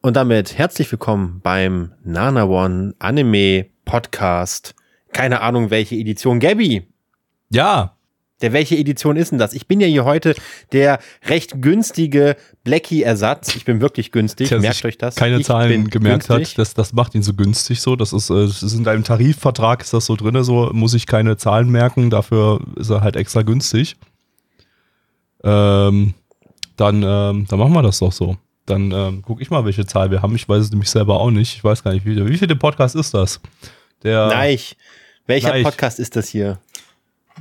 Und damit herzlich willkommen beim Nana One Anime Podcast. Keine Ahnung, welche Edition. Gabi! Ja! Welche Edition ist denn das? Ich bin ja hier heute der recht günstige Blackie-Ersatz. Ich bin wirklich günstig, tja, merkt euch das. Keine Zahlen gemerkt hat, das macht ihn so günstig so. Das ist in deinem Tarifvertrag, ist das so drin, so muss ich keine Zahlen merken, dafür ist er halt extra günstig. Dann machen wir das doch so. Dann gucke ich mal, welche Zahl wir haben. Ich weiß es nämlich selber auch nicht. Ich weiß gar nicht, wie viel der Podcast ist das? Welcher Podcast ist das hier?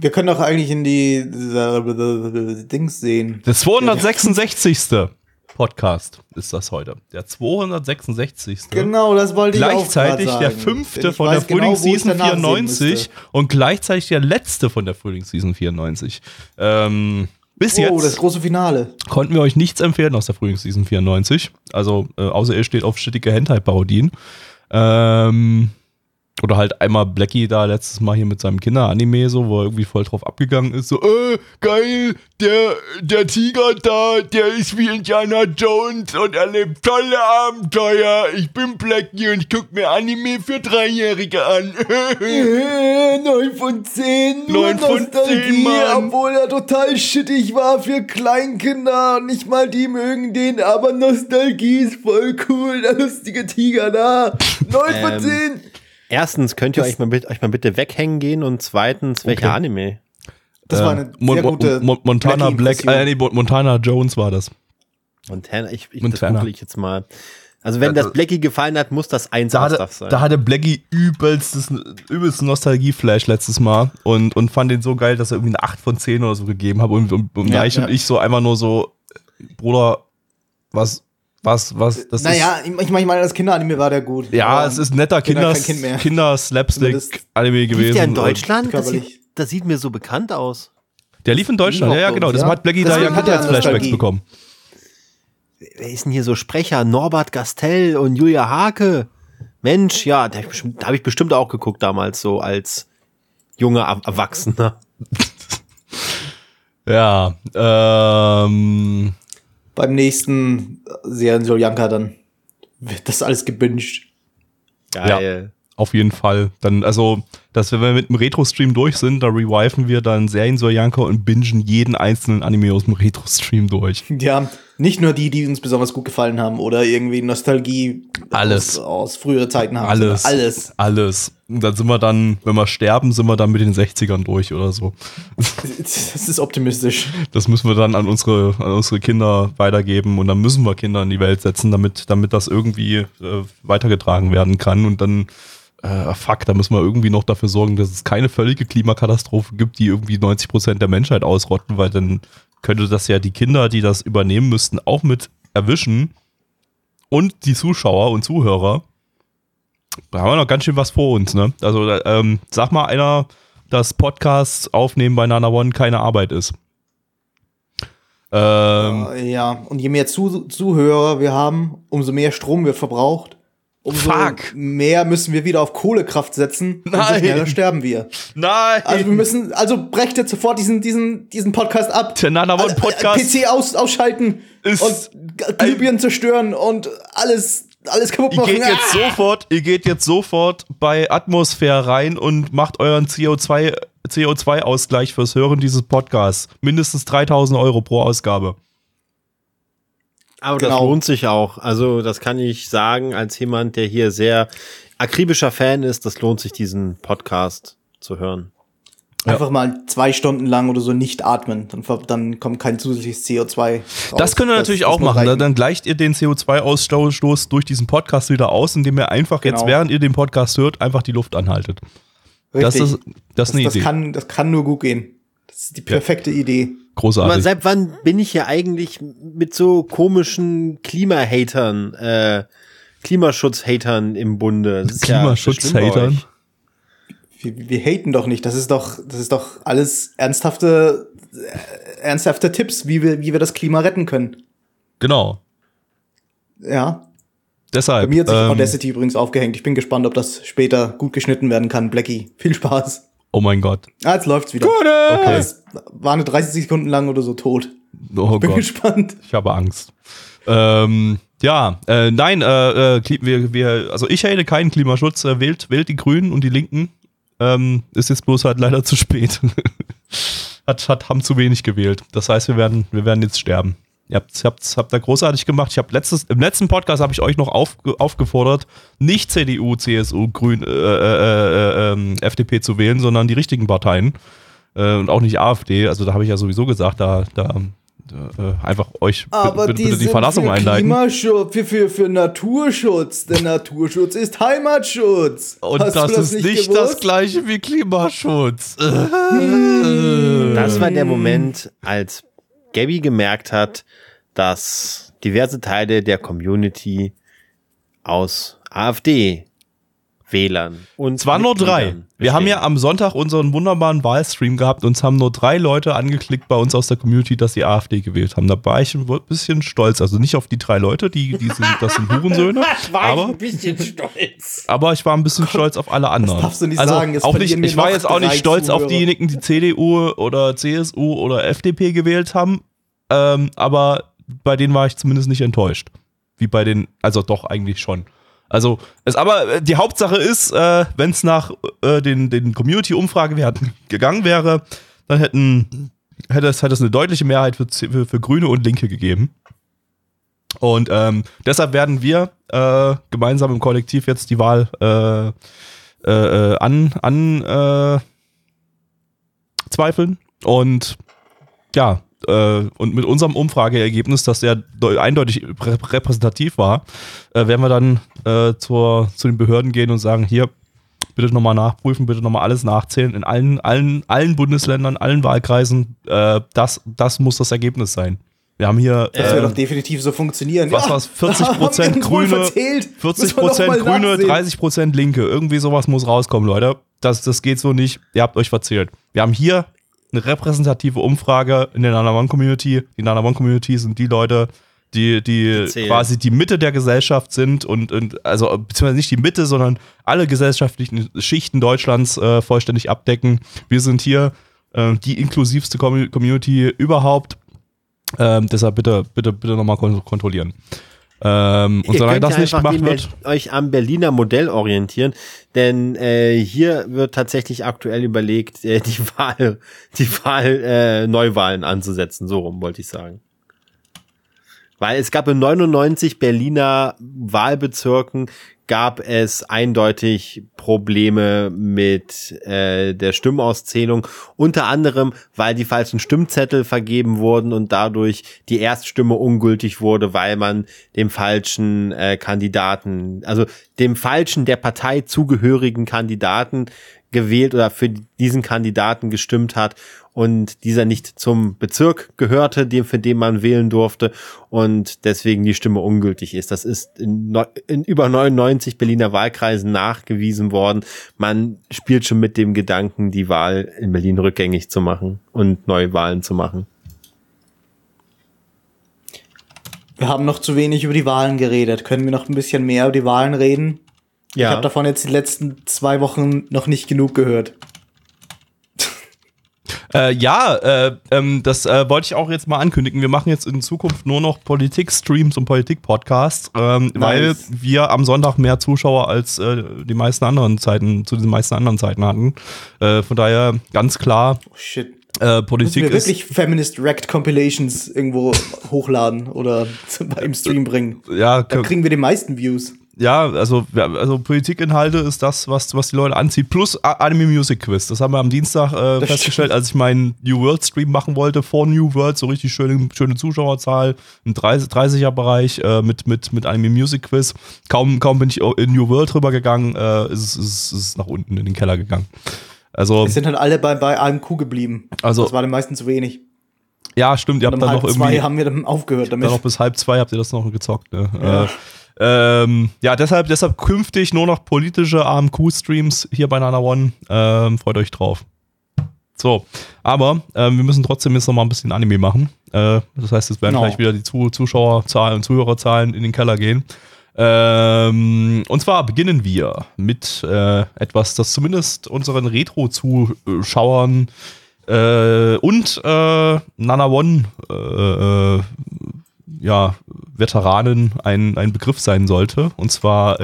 Wir können doch eigentlich in die Dings sehen. Der 266. Podcast ist das heute. Der 266. Genau, das wollte ich auch gerade sagen. Gleichzeitig der 5. von der Frühlingsseason 94 und gleichzeitig der letzte von der Frühlingsseason 94. Bis jetzt das große Finale. Konnten wir euch nichts empfehlen aus der Frühlingsseason 94. Also, außer ihr steht auf schittige Hentai-Parodien. Oder halt einmal Blackie da letztes Mal hier mit seinem Kinder-Anime, so, wo er irgendwie voll drauf abgegangen ist. So, geil, der Tiger da, der ist wie Indiana Jones und erlebt tolle Abenteuer. Ich bin Blackie und ich guck mir Anime für 3-Jährige an. 9 von 10. 9 von 10, Mann. Obwohl er total shittig war für Kleinkinder. Nicht mal die mögen den, aber Nostalgie ist voll cool. Der lustige Tiger da. 9 von 10. Erstens, könnt ihr euch mal bitte weghängen gehen und zweitens, welcher Anime? Das war eine sehr gute Montana Black, Montana Jones war das. Montana. Das google ich jetzt mal. Also wenn das Blackie gefallen hat, muss das 1 sein. Da hatte Blackie übelsten Nostalgie-Flash letztes Mal und fand den so geil, dass er irgendwie eine 8 von 10 oder so gegeben hat und ich so einmal nur so, Bruder, was, das ist. Naja, ich meine, das Kinderanime war der gut. Ja, es ist netter Kinder-Slapstick-Anime gewesen. Lief der in Deutschland? Das sieht mir so bekannt aus. Der lief in Deutschland, ja, genau. Das hat Blackie da ja als Flashbacks bekommen. Wer ist denn hier so Sprecher? Norbert Gastell und Julia Hake. Mensch, ja, da habe ich bestimmt auch geguckt damals, so als junger Erwachsener. Ja, beim nächsten Serien Soljanka dann wird das alles gebinged. Geil. Ja, auf jeden Fall. Dann, also, wenn wir mit dem Retro-Stream durch sind, da reviven wir dann Serien Soljanka und bingen jeden einzelnen Anime aus dem Retro-Stream durch. Ja, nicht nur die uns besonders gut gefallen haben oder irgendwie Nostalgie aus früheren Zeiten haben. Alles. Und dann sind wir dann, wenn wir sterben, sind wir dann mit den 60ern durch oder so. Das ist optimistisch. Das müssen wir dann an unsere Kinder weitergeben und dann müssen wir Kinder in die Welt setzen, damit das irgendwie weitergetragen werden kann. Und dann, da müssen wir irgendwie noch dafür sorgen, dass es keine völlige Klimakatastrophe gibt, die irgendwie 90% der Menschheit ausrotten, weil dann könnte das ja die Kinder, die das übernehmen müssten, auch mit erwischen und die Zuschauer und Zuhörer. Da haben wir noch ganz schön was vor uns, ne? Also, sag mal einer, dass Podcasts aufnehmen bei Nana One keine Arbeit ist. Ja, und je mehr Zuhörer wir haben, umso mehr Strom wir verbraucht, umso mehr müssen wir wieder auf Kohlekraft setzen. Nein. Umso schneller sterben wir. Nein. Also wir müssen, brecht jetzt sofort diesen Podcast ab. Der Nana One Podcast. PC ausschalten und Libyen zerstören und alles kaputt machen. Ihr geht jetzt sofort bei Atmosphäre rein und macht euren CO2-Ausgleich fürs Hören dieses Podcasts. Mindestens 3.000 € pro Ausgabe. Aber genau. Das lohnt sich auch. Also das kann ich sagen, als jemand, der hier sehr akribischer Fan ist, das lohnt sich, diesen Podcast zu hören. Einfach mal 2 Stunden lang oder so nicht atmen, dann kommt kein zusätzliches CO2 raus. Das könnt ihr natürlich auch machen, dann gleicht ihr den CO2-Ausstoß durch diesen Podcast wieder aus, indem ihr einfach jetzt, während ihr den Podcast hört, einfach die Luft anhaltet. Richtig. Das ist eine Idee. Das kann nur gut gehen. Das ist die perfekte Idee. Großartig. Man, seit wann bin ich ja eigentlich mit so komischen Klimahatern, Klimaschutzhatern im Bunde? Klimaschutzhatern? Ja, wir haten doch nicht. Das ist doch alles ernsthafte Tipps, wie wir das Klima retten können. Genau. Ja. Deshalb. Bei mir hat sich Audacity übrigens aufgehängt. Ich bin gespannt, ob das später gut geschnitten werden kann. Blackie, viel Spaß. Oh mein Gott. Ah, jetzt läuft's wieder. Okay. Es war eine 30 Sekunden lang oder so tot. Oh, ich bin gespannt. Ich habe Angst. Also ich hate keinen Klimaschutz. Wählt die Grünen und die Linken. Ist jetzt bloß halt leider zu spät. Haben zu wenig gewählt. Das heißt, wir werden jetzt sterben. Ihr habt da großartig gemacht. Ich habe im letzten Podcast habe ich euch noch aufgefordert, nicht CDU, CSU, Grün, FDP zu wählen, sondern die richtigen Parteien und auch nicht AfD. Also da habe ich ja sowieso gesagt, einfach euch bitte die Verlassung einleiten. Aber für Naturschutz, denn Naturschutz ist Heimatschutz. Und das ist nicht das Gleiche wie Klimaschutz. Das war der Moment, als Gabby gemerkt hat, dass diverse Teile der Community aus AfD-Wählern und zwar nur 3. Bestehen. Wir haben ja am Sonntag unseren wunderbaren Wahlstream gehabt und uns haben nur 3 Leute angeklickt bei uns aus der Community, dass sie AfD gewählt haben. Da war ich ein bisschen stolz. Also nicht auf die 3 Leute, das sind Hurensöhne. Aber ich war ein bisschen stolz auf alle anderen. Das darfst du nicht sagen. Ich war jetzt auch nicht stolz auf diejenigen, die CDU oder CSU oder FDP gewählt haben. Aber bei denen war ich zumindest nicht enttäuscht. Wie bei den, also doch eigentlich schon. Also, aber die Hauptsache ist, wenn es nach den Community-Umfragewerten gegangen wäre, dann hätte es eine deutliche Mehrheit für Grüne und Linke gegeben. Und deshalb werden wir gemeinsam im Kollektiv jetzt die Wahl anzweifeln. Und ja, und mit unserem Umfrageergebnis, das sehr eindeutig repräsentativ war, werden wir dann zu den Behörden gehen und sagen, hier, bitte nochmal nachprüfen, bitte nochmal alles nachzählen, in allen Bundesländern, allen Wahlkreisen, das muss das Ergebnis sein. Wir haben hier... Das wird doch definitiv so funktionieren. Was war's? 40% Grüne, 40% Grüne, 30% Linke. Irgendwie sowas muss rauskommen, Leute. Das geht so nicht. Ihr habt euch verzählt. Wir haben hier eine repräsentative Umfrage in der Nana One Community. Die Nana One Community sind die Leute, die quasi die Mitte der Gesellschaft sind und also beziehungsweise nicht die Mitte, sondern alle gesellschaftlichen Schichten Deutschlands vollständig abdecken. Wir sind hier die inklusivste Community überhaupt. Deshalb bitte nochmal kontrollieren. Und solange das nicht gemacht wird, euch am Berliner Modell orientieren, denn hier wird tatsächlich aktuell überlegt, Neuwahlen anzusetzen. So rum wollte ich sagen. Weil es gab in 99 Berliner Wahlbezirken gab es eindeutig Probleme mit der Stimmauszählung. Unter anderem, weil die falschen Stimmzettel vergeben wurden und dadurch die Erststimme ungültig wurde, weil man dem falschen Kandidaten, also dem falschen der Partei zugehörigen Kandidaten gewählt oder für diesen Kandidaten gestimmt hat und dieser nicht zum Bezirk gehörte, für den man wählen durfte und deswegen die Stimme ungültig ist. Das ist in über 99 Berliner Wahlkreisen nachgewiesen worden. Man spielt schon mit dem Gedanken, die Wahl in Berlin rückgängig zu machen und Neuwahlen zu machen. Wir haben noch zu wenig über die Wahlen geredet. Können wir noch ein bisschen mehr über die Wahlen reden? Ja. Ich habe davon jetzt die letzten 2 Wochen noch nicht genug gehört. Das wollte ich auch jetzt mal ankündigen. Wir machen jetzt in Zukunft nur noch Politik-Streams und Politik-Podcasts, weil wir am Sonntag mehr Zuschauer als die meisten anderen Zeiten hatten. Von daher ganz klar. Oh shit. Politik müssen wir wirklich Feminist-Racked-Compilations irgendwo hochladen oder im Stream bringen. Ja, da kriegen wir die meisten Views. Ja, also Politikinhalte ist das, was die Leute anzieht. Plus Anime Music Quiz. Das haben wir am Dienstag festgestellt, als ich meinen New World Stream machen wollte. Vor New World, so richtig schöne Zuschauerzahl im 30er-Bereich mit Anime Music Quiz. Kaum bin ich in New World rübergegangen, ist es nach unten in den Keller gegangen. Also, es sind halt alle bei AMQ geblieben. Also, das war den meisten zu wenig. Ja, stimmt. Ihr habt dann noch irgendwie. Bis halb zwei haben wir dann aufgehört damit. Dann noch bis halb zwei habt ihr das noch gezockt. Ne? Ja. Ja, deshalb künftig nur noch politische AMQ-Streams hier bei Nana One. Freut euch drauf. So, aber wir müssen trotzdem jetzt noch mal ein bisschen Anime machen. Das heißt, es werden gleich wieder die Zuschauerzahlen und Zuhörerzahlen in den Keller gehen. Und zwar beginnen wir mit etwas, das zumindest unseren Retro-Zuschauern und Nana One Veteranen ein Begriff sein sollte. Und zwar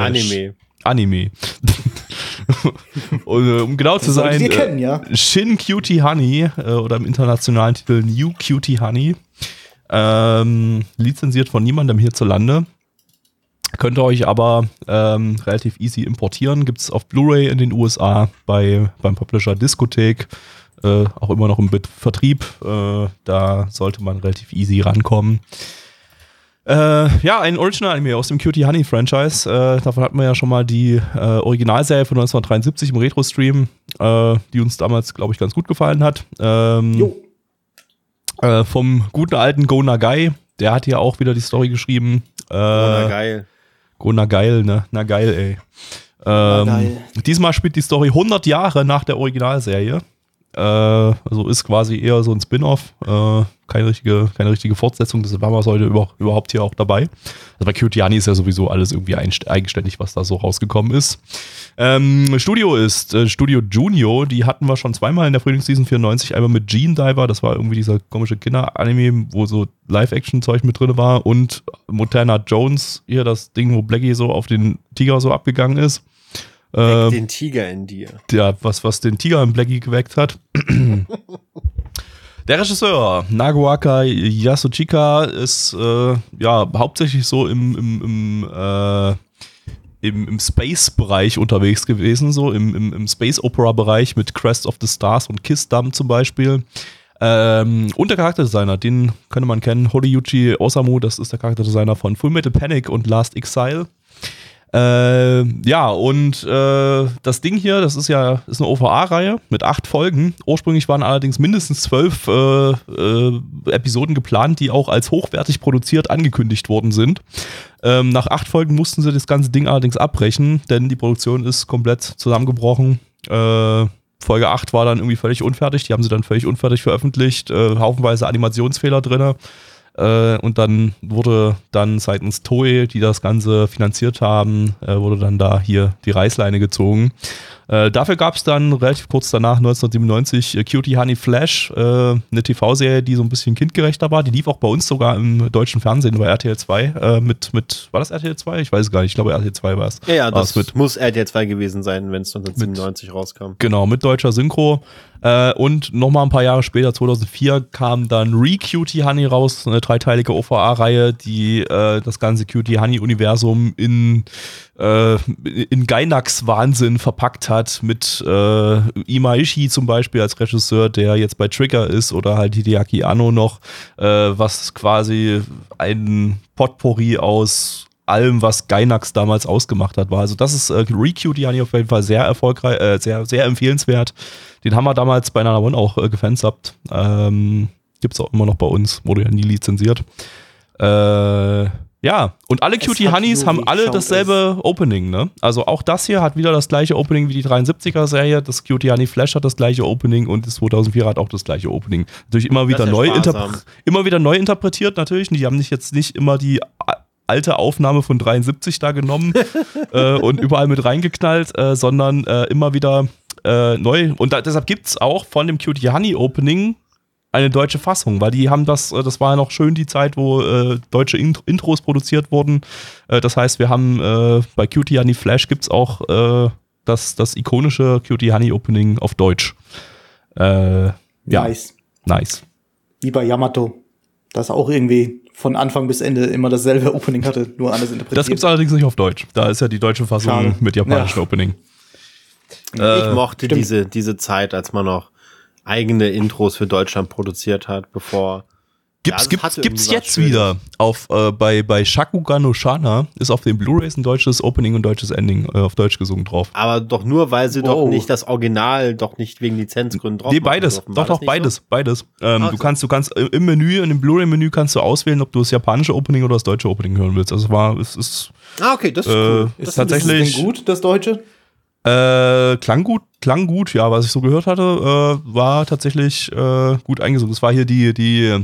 Anime. Um genau zu sein, Shin Cutey Honey oder im internationalen Titel New Cutey Honey, lizenziert von niemandem hierzulande. Könnt ihr euch aber relativ easy importieren. Gibt es auf Blu-ray in den USA beim Publisher Discotek, auch immer noch im Vertrieb. Da sollte man relativ easy rankommen. Ja, ein Original-Anime aus dem Cutie Honey Franchise. Davon hatten wir ja schon mal die Originalserie von 1973 im Retro-Stream, die uns damals, glaube ich, ganz gut gefallen hat. Vom guten alten Go Nagai. Der hat hier auch wieder die Story geschrieben. Go Nagai, ne? Nagai, ey. Diesmal spielt die Story 100 Jahre nach der Originalserie. Also ist quasi eher so ein Spin-Off, keine richtige Fortsetzung, das war wir heute überhaupt hier auch dabei. Also bei Cutie Honey ist ja sowieso alles irgendwie eigenständig, was da so rausgekommen ist. Studio ist Studio Junio, die hatten wir schon zweimal in der Frühlingsseason 94, einmal mit Gene Diver, das war irgendwie dieser komische Kinder-Anime, wo so Live-Action-Zeug mit drin war, und Montana Jones, hier das Ding, wo Blackie so auf den Tiger so abgegangen ist. Weck den Tiger in dir. Ja, was den Tiger in Blackie geweckt hat. Der Regisseur Nagaoka Yasuchika ist hauptsächlich so im Space-Bereich unterwegs gewesen, so im Space-Opera-Bereich mit Crest of the Stars und Kiss-Dam zum Beispiel. Und der Charakterdesigner, den könnte man kennen, Horiuchi Osamu, das ist der Charakterdesigner von Full Metal Panic und Last Exile. Das Ding hier, das ist eine OVA-Reihe mit 8 Folgen. Ursprünglich waren allerdings mindestens 12 Episoden geplant, die auch als hochwertig produziert angekündigt worden sind. Nach 8 Folgen mussten sie das ganze Ding allerdings abbrechen, denn die Produktion ist komplett zusammengebrochen. Folge 8 war dann irgendwie völlig unfertig, die haben sie dann völlig unfertig veröffentlicht, haufenweise Animationsfehler drin. Und dann wurde dann seitens Toei, die das Ganze finanziert haben, wurde dann da hier die Reißleine gezogen. Dafür gab es dann relativ kurz danach, 1997, Cutie Honey Flash, eine TV-Serie, die so ein bisschen kindgerechter war. Die lief auch bei uns sogar im deutschen Fernsehen bei RTL 2. War das RTL 2? Ich weiß es gar nicht, ich glaube RTL 2 war es. Ja, das muss RTL 2 gewesen sein, wenn es 1997 rauskam. Genau, mit deutscher Synchro. Und nochmal ein paar Jahre später, 2004, kam dann Re-Cutie-Honey raus, eine dreiteilige OVA-Reihe, die das ganze Cutie-Honey-Universum in Gainax-Wahnsinn verpackt hat, mit Ima Ishii zum Beispiel als Regisseur, der jetzt bei Trigger ist, oder halt Hideaki Anno noch, was quasi ein Potpourri aus allem, was Gainax damals ausgemacht hat, war. Also das ist Re-Cutie-Honey auf jeden Fall sehr erfolgreich, sehr, sehr empfehlenswert. Den haben wir damals bei Nana One auch gefansubbt. Gibt's auch immer noch bei uns, wurde ja nie lizenziert. Und alle Cutie Honeys haben alle dasselbe Opening, ne? Also auch das hier hat wieder das gleiche Opening wie die 73er-Serie, das Cutie Honey Flash hat das gleiche Opening und das 2004 hat auch das gleiche Opening. Natürlich immer wieder neu interpretiert, natürlich. Die haben nicht immer die alte Aufnahme von 73 da genommen und überall mit reingeknallt, sondern immer wieder neu. Und deshalb gibt es auch von dem Cutie Honey Opening eine deutsche Fassung, weil die haben das war ja noch schön die Zeit, wo deutsche Intros produziert wurden. Das heißt, wir haben bei Cutie Honey Flash gibt es auch das ikonische Cutie Honey Opening auf Deutsch. Nice. Wie bei Yamato. Das ist auch irgendwie von Anfang bis Ende immer dasselbe Opening hatte, nur anders interpretiert. Das gibt's allerdings nicht auf Deutsch. Da ist ja die deutsche Fassung mit japanischem Opening. Ich mochte diese Zeit, als man noch eigene Intros für Deutschland produziert hat, bevor Gibt's jetzt wieder auf bei Shakugan no Shana ist auf den Blu-rays ein deutsches Opening und deutsches Ending auf Deutsch gesungen drauf. Aber doch nur, weil sie doch nicht das Original, doch nicht wegen Lizenzgründen drauf. Nee, beides. Beides. Okay. Du kannst im Menü, in dem Blu-ray-Menü kannst du auswählen, ob du das japanische Opening oder das deutsche Opening hören willst. Also okay, das ist cool. Ist tatsächlich das gut, das deutsche? Klang gut, ja, was ich so gehört hatte, war tatsächlich gut eingesungen. Das war hier die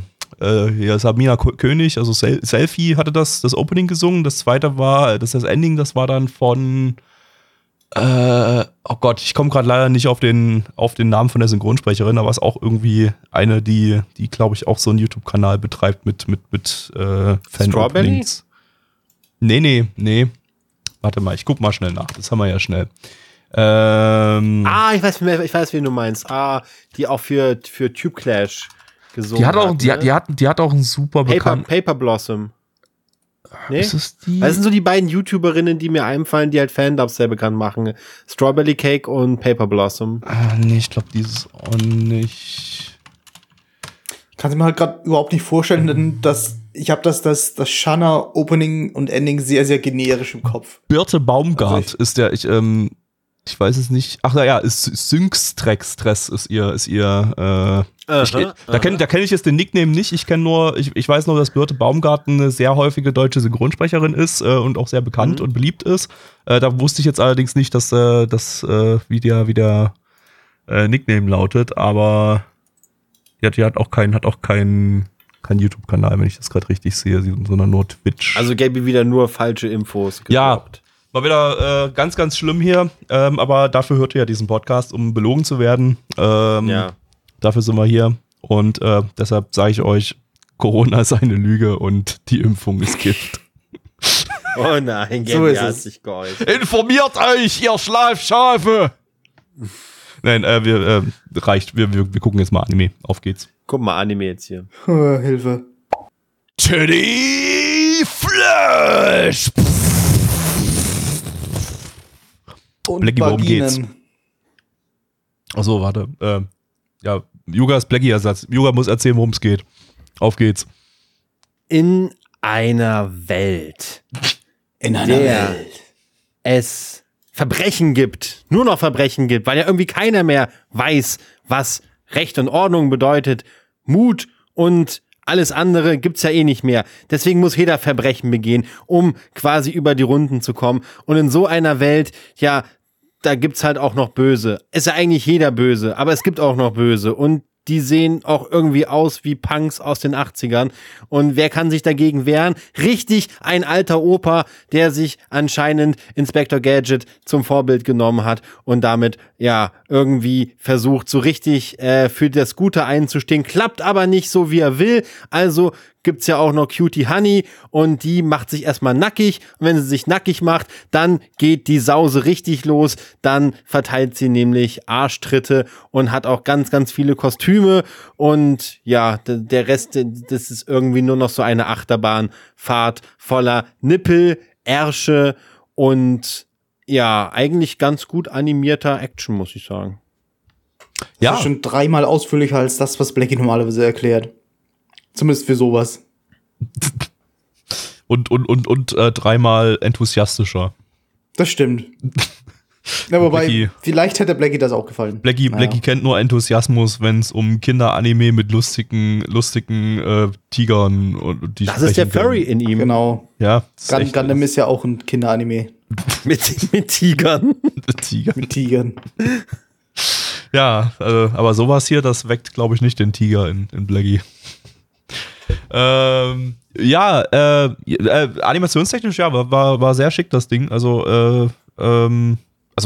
Sabina König, also Selfie hatte das Opening gesungen. Das zweite war, das Ending, das war dann von oh Gott, ich komme gerade leider nicht auf den Namen von der Synchronsprecherin, aber es ist auch irgendwie eine, die glaube ich auch so einen YouTube-Kanal betreibt mit Fan-Openings. Nee. Warte mal, ich guck mal schnell nach. Das haben wir ja schnell. Ich weiß, wen du meinst. Die auch für Tube Clash gesungen die hat auch einen super bekannten Paper Blossom. Nee? Das sind so die beiden YouTuberinnen, die mir einfallen, die halt Fan-Dubs sehr bekannt machen. Strawberry Cake und Paper Blossom. Nee, ich glaube, dieses auch nicht. Ich kann es mir halt gerade überhaupt nicht vorstellen, denn ich habe das Shana-Opening und Ending sehr, sehr generisch im Kopf. Birte Baumgart ist der, ich weiß es nicht. Ach, naja, Synkstress ist ihr da kenn ich jetzt den Nickname nicht. Ich weiß nur, dass Birte Baumgart eine sehr häufige deutsche Synchronsprecherin ist und auch sehr bekannt und beliebt ist. Da wusste ich jetzt allerdings nicht, dass wie der Nickname lautet, aber die hat auch keinen YouTube-Kanal, wenn ich das gerade richtig sehe, sondern nur Twitch. Also gäbe wieder nur falsche Infos gehabt. Ja. War wieder ganz, ganz schlimm hier, aber dafür hört ihr ja diesen Podcast, um belogen zu werden. Dafür sind wir hier und deshalb sage ich euch, Corona ist eine Lüge und die Impfung ist Gift. Oh nein, genial. Informiert euch, ihr Schleifschafe! Nein, reicht. Wir gucken jetzt mal Anime. Auf geht's. Guck mal Anime jetzt hier. Hilfe. Cutie Flash! Und Blackie, worum geht's? Achso, warte. Yugas Blackie-Ersatz. Yuga muss erzählen, worum es geht. Auf geht's. In einer Welt, in der es Verbrechen gibt, nur noch Verbrechen gibt, weil ja irgendwie keiner mehr weiß, was Recht und Ordnung bedeutet. Mut und alles andere gibt's ja eh nicht mehr. Deswegen muss jeder Verbrechen begehen, um quasi über die Runden zu kommen. Und in so einer Welt, ja, da gibt's halt auch noch Böse. Ist ja eigentlich jeder böse, aber es gibt auch noch Böse. Und die sehen auch irgendwie aus wie Punks aus den 80ern. Und wer kann sich dagegen wehren? Richtig, ein alter Opa, der sich anscheinend Inspector Gadget zum Vorbild genommen hat und damit, ja, irgendwie versucht, so richtig für das Gute einzustehen. Klappt aber nicht so, wie er will. Also gibt's ja auch noch Cutie Honey und die macht sich erstmal nackig. Und wenn sie sich nackig macht, dann geht die Sause richtig los. Dann verteilt sie nämlich Arschtritte und hat auch ganz, ganz viele Kostüme. Und ja, der Rest, das ist irgendwie nur noch so eine Achterbahnfahrt voller Nippel, Ärsche und ja, eigentlich ganz gut animierter Action, muss ich sagen. Ja. Das ist schon dreimal ausführlicher als das, was Blackie normalerweise erklärt. Zumindest für sowas. Und dreimal enthusiastischer. Das stimmt. Na, wobei, Blackie, vielleicht hätte Blackie das auch gefallen. Blackie kennt nur Enthusiasmus, wenn es um Kinderanime mit lustigen Tigern und die. Das ist der Furry in ihm. Genau. Ja. Gundam ist ja auch ein Kinderanime. mit Tigern. Mit Tigern. Ja, aber sowas hier, das weckt, glaube ich, nicht den Tiger in Blackie. Animationstechnisch, ja, war sehr schick, das Ding. Also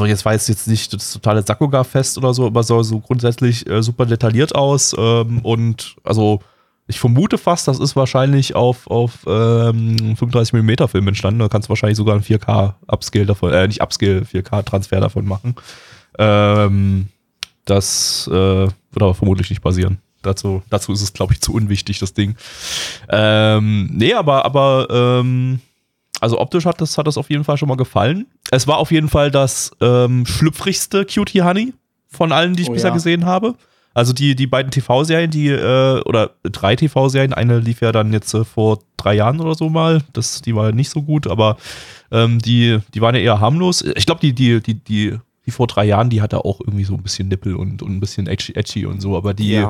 jetzt war es jetzt nicht das totale Sakuga-Fest oder so, aber sah so grundsätzlich super detailliert aus. Und also ich vermute fast, das ist wahrscheinlich auf 35mm Film entstanden. Da kannst du wahrscheinlich sogar einen 4K-Upscale davon, nicht Upscale, 4K-Transfer davon machen. Das wird aber vermutlich nicht passieren. Dazu ist es, glaube ich, zu unwichtig, das Ding. Also optisch hat das auf jeden Fall schon mal gefallen. Es war auf jeden Fall das schlüpfrigste Cutie Honey von allen, die ich bisher gesehen habe. Also die beiden TV-Serien, oder 3 TV-Serien, eine lief ja dann jetzt vor 3 Jahren oder so mal, die war ja nicht so gut, aber die waren ja eher harmlos. Ich glaube, die vor 3 Jahren, die hatte auch irgendwie so ein bisschen Nippel und ein bisschen edgy und so, aber die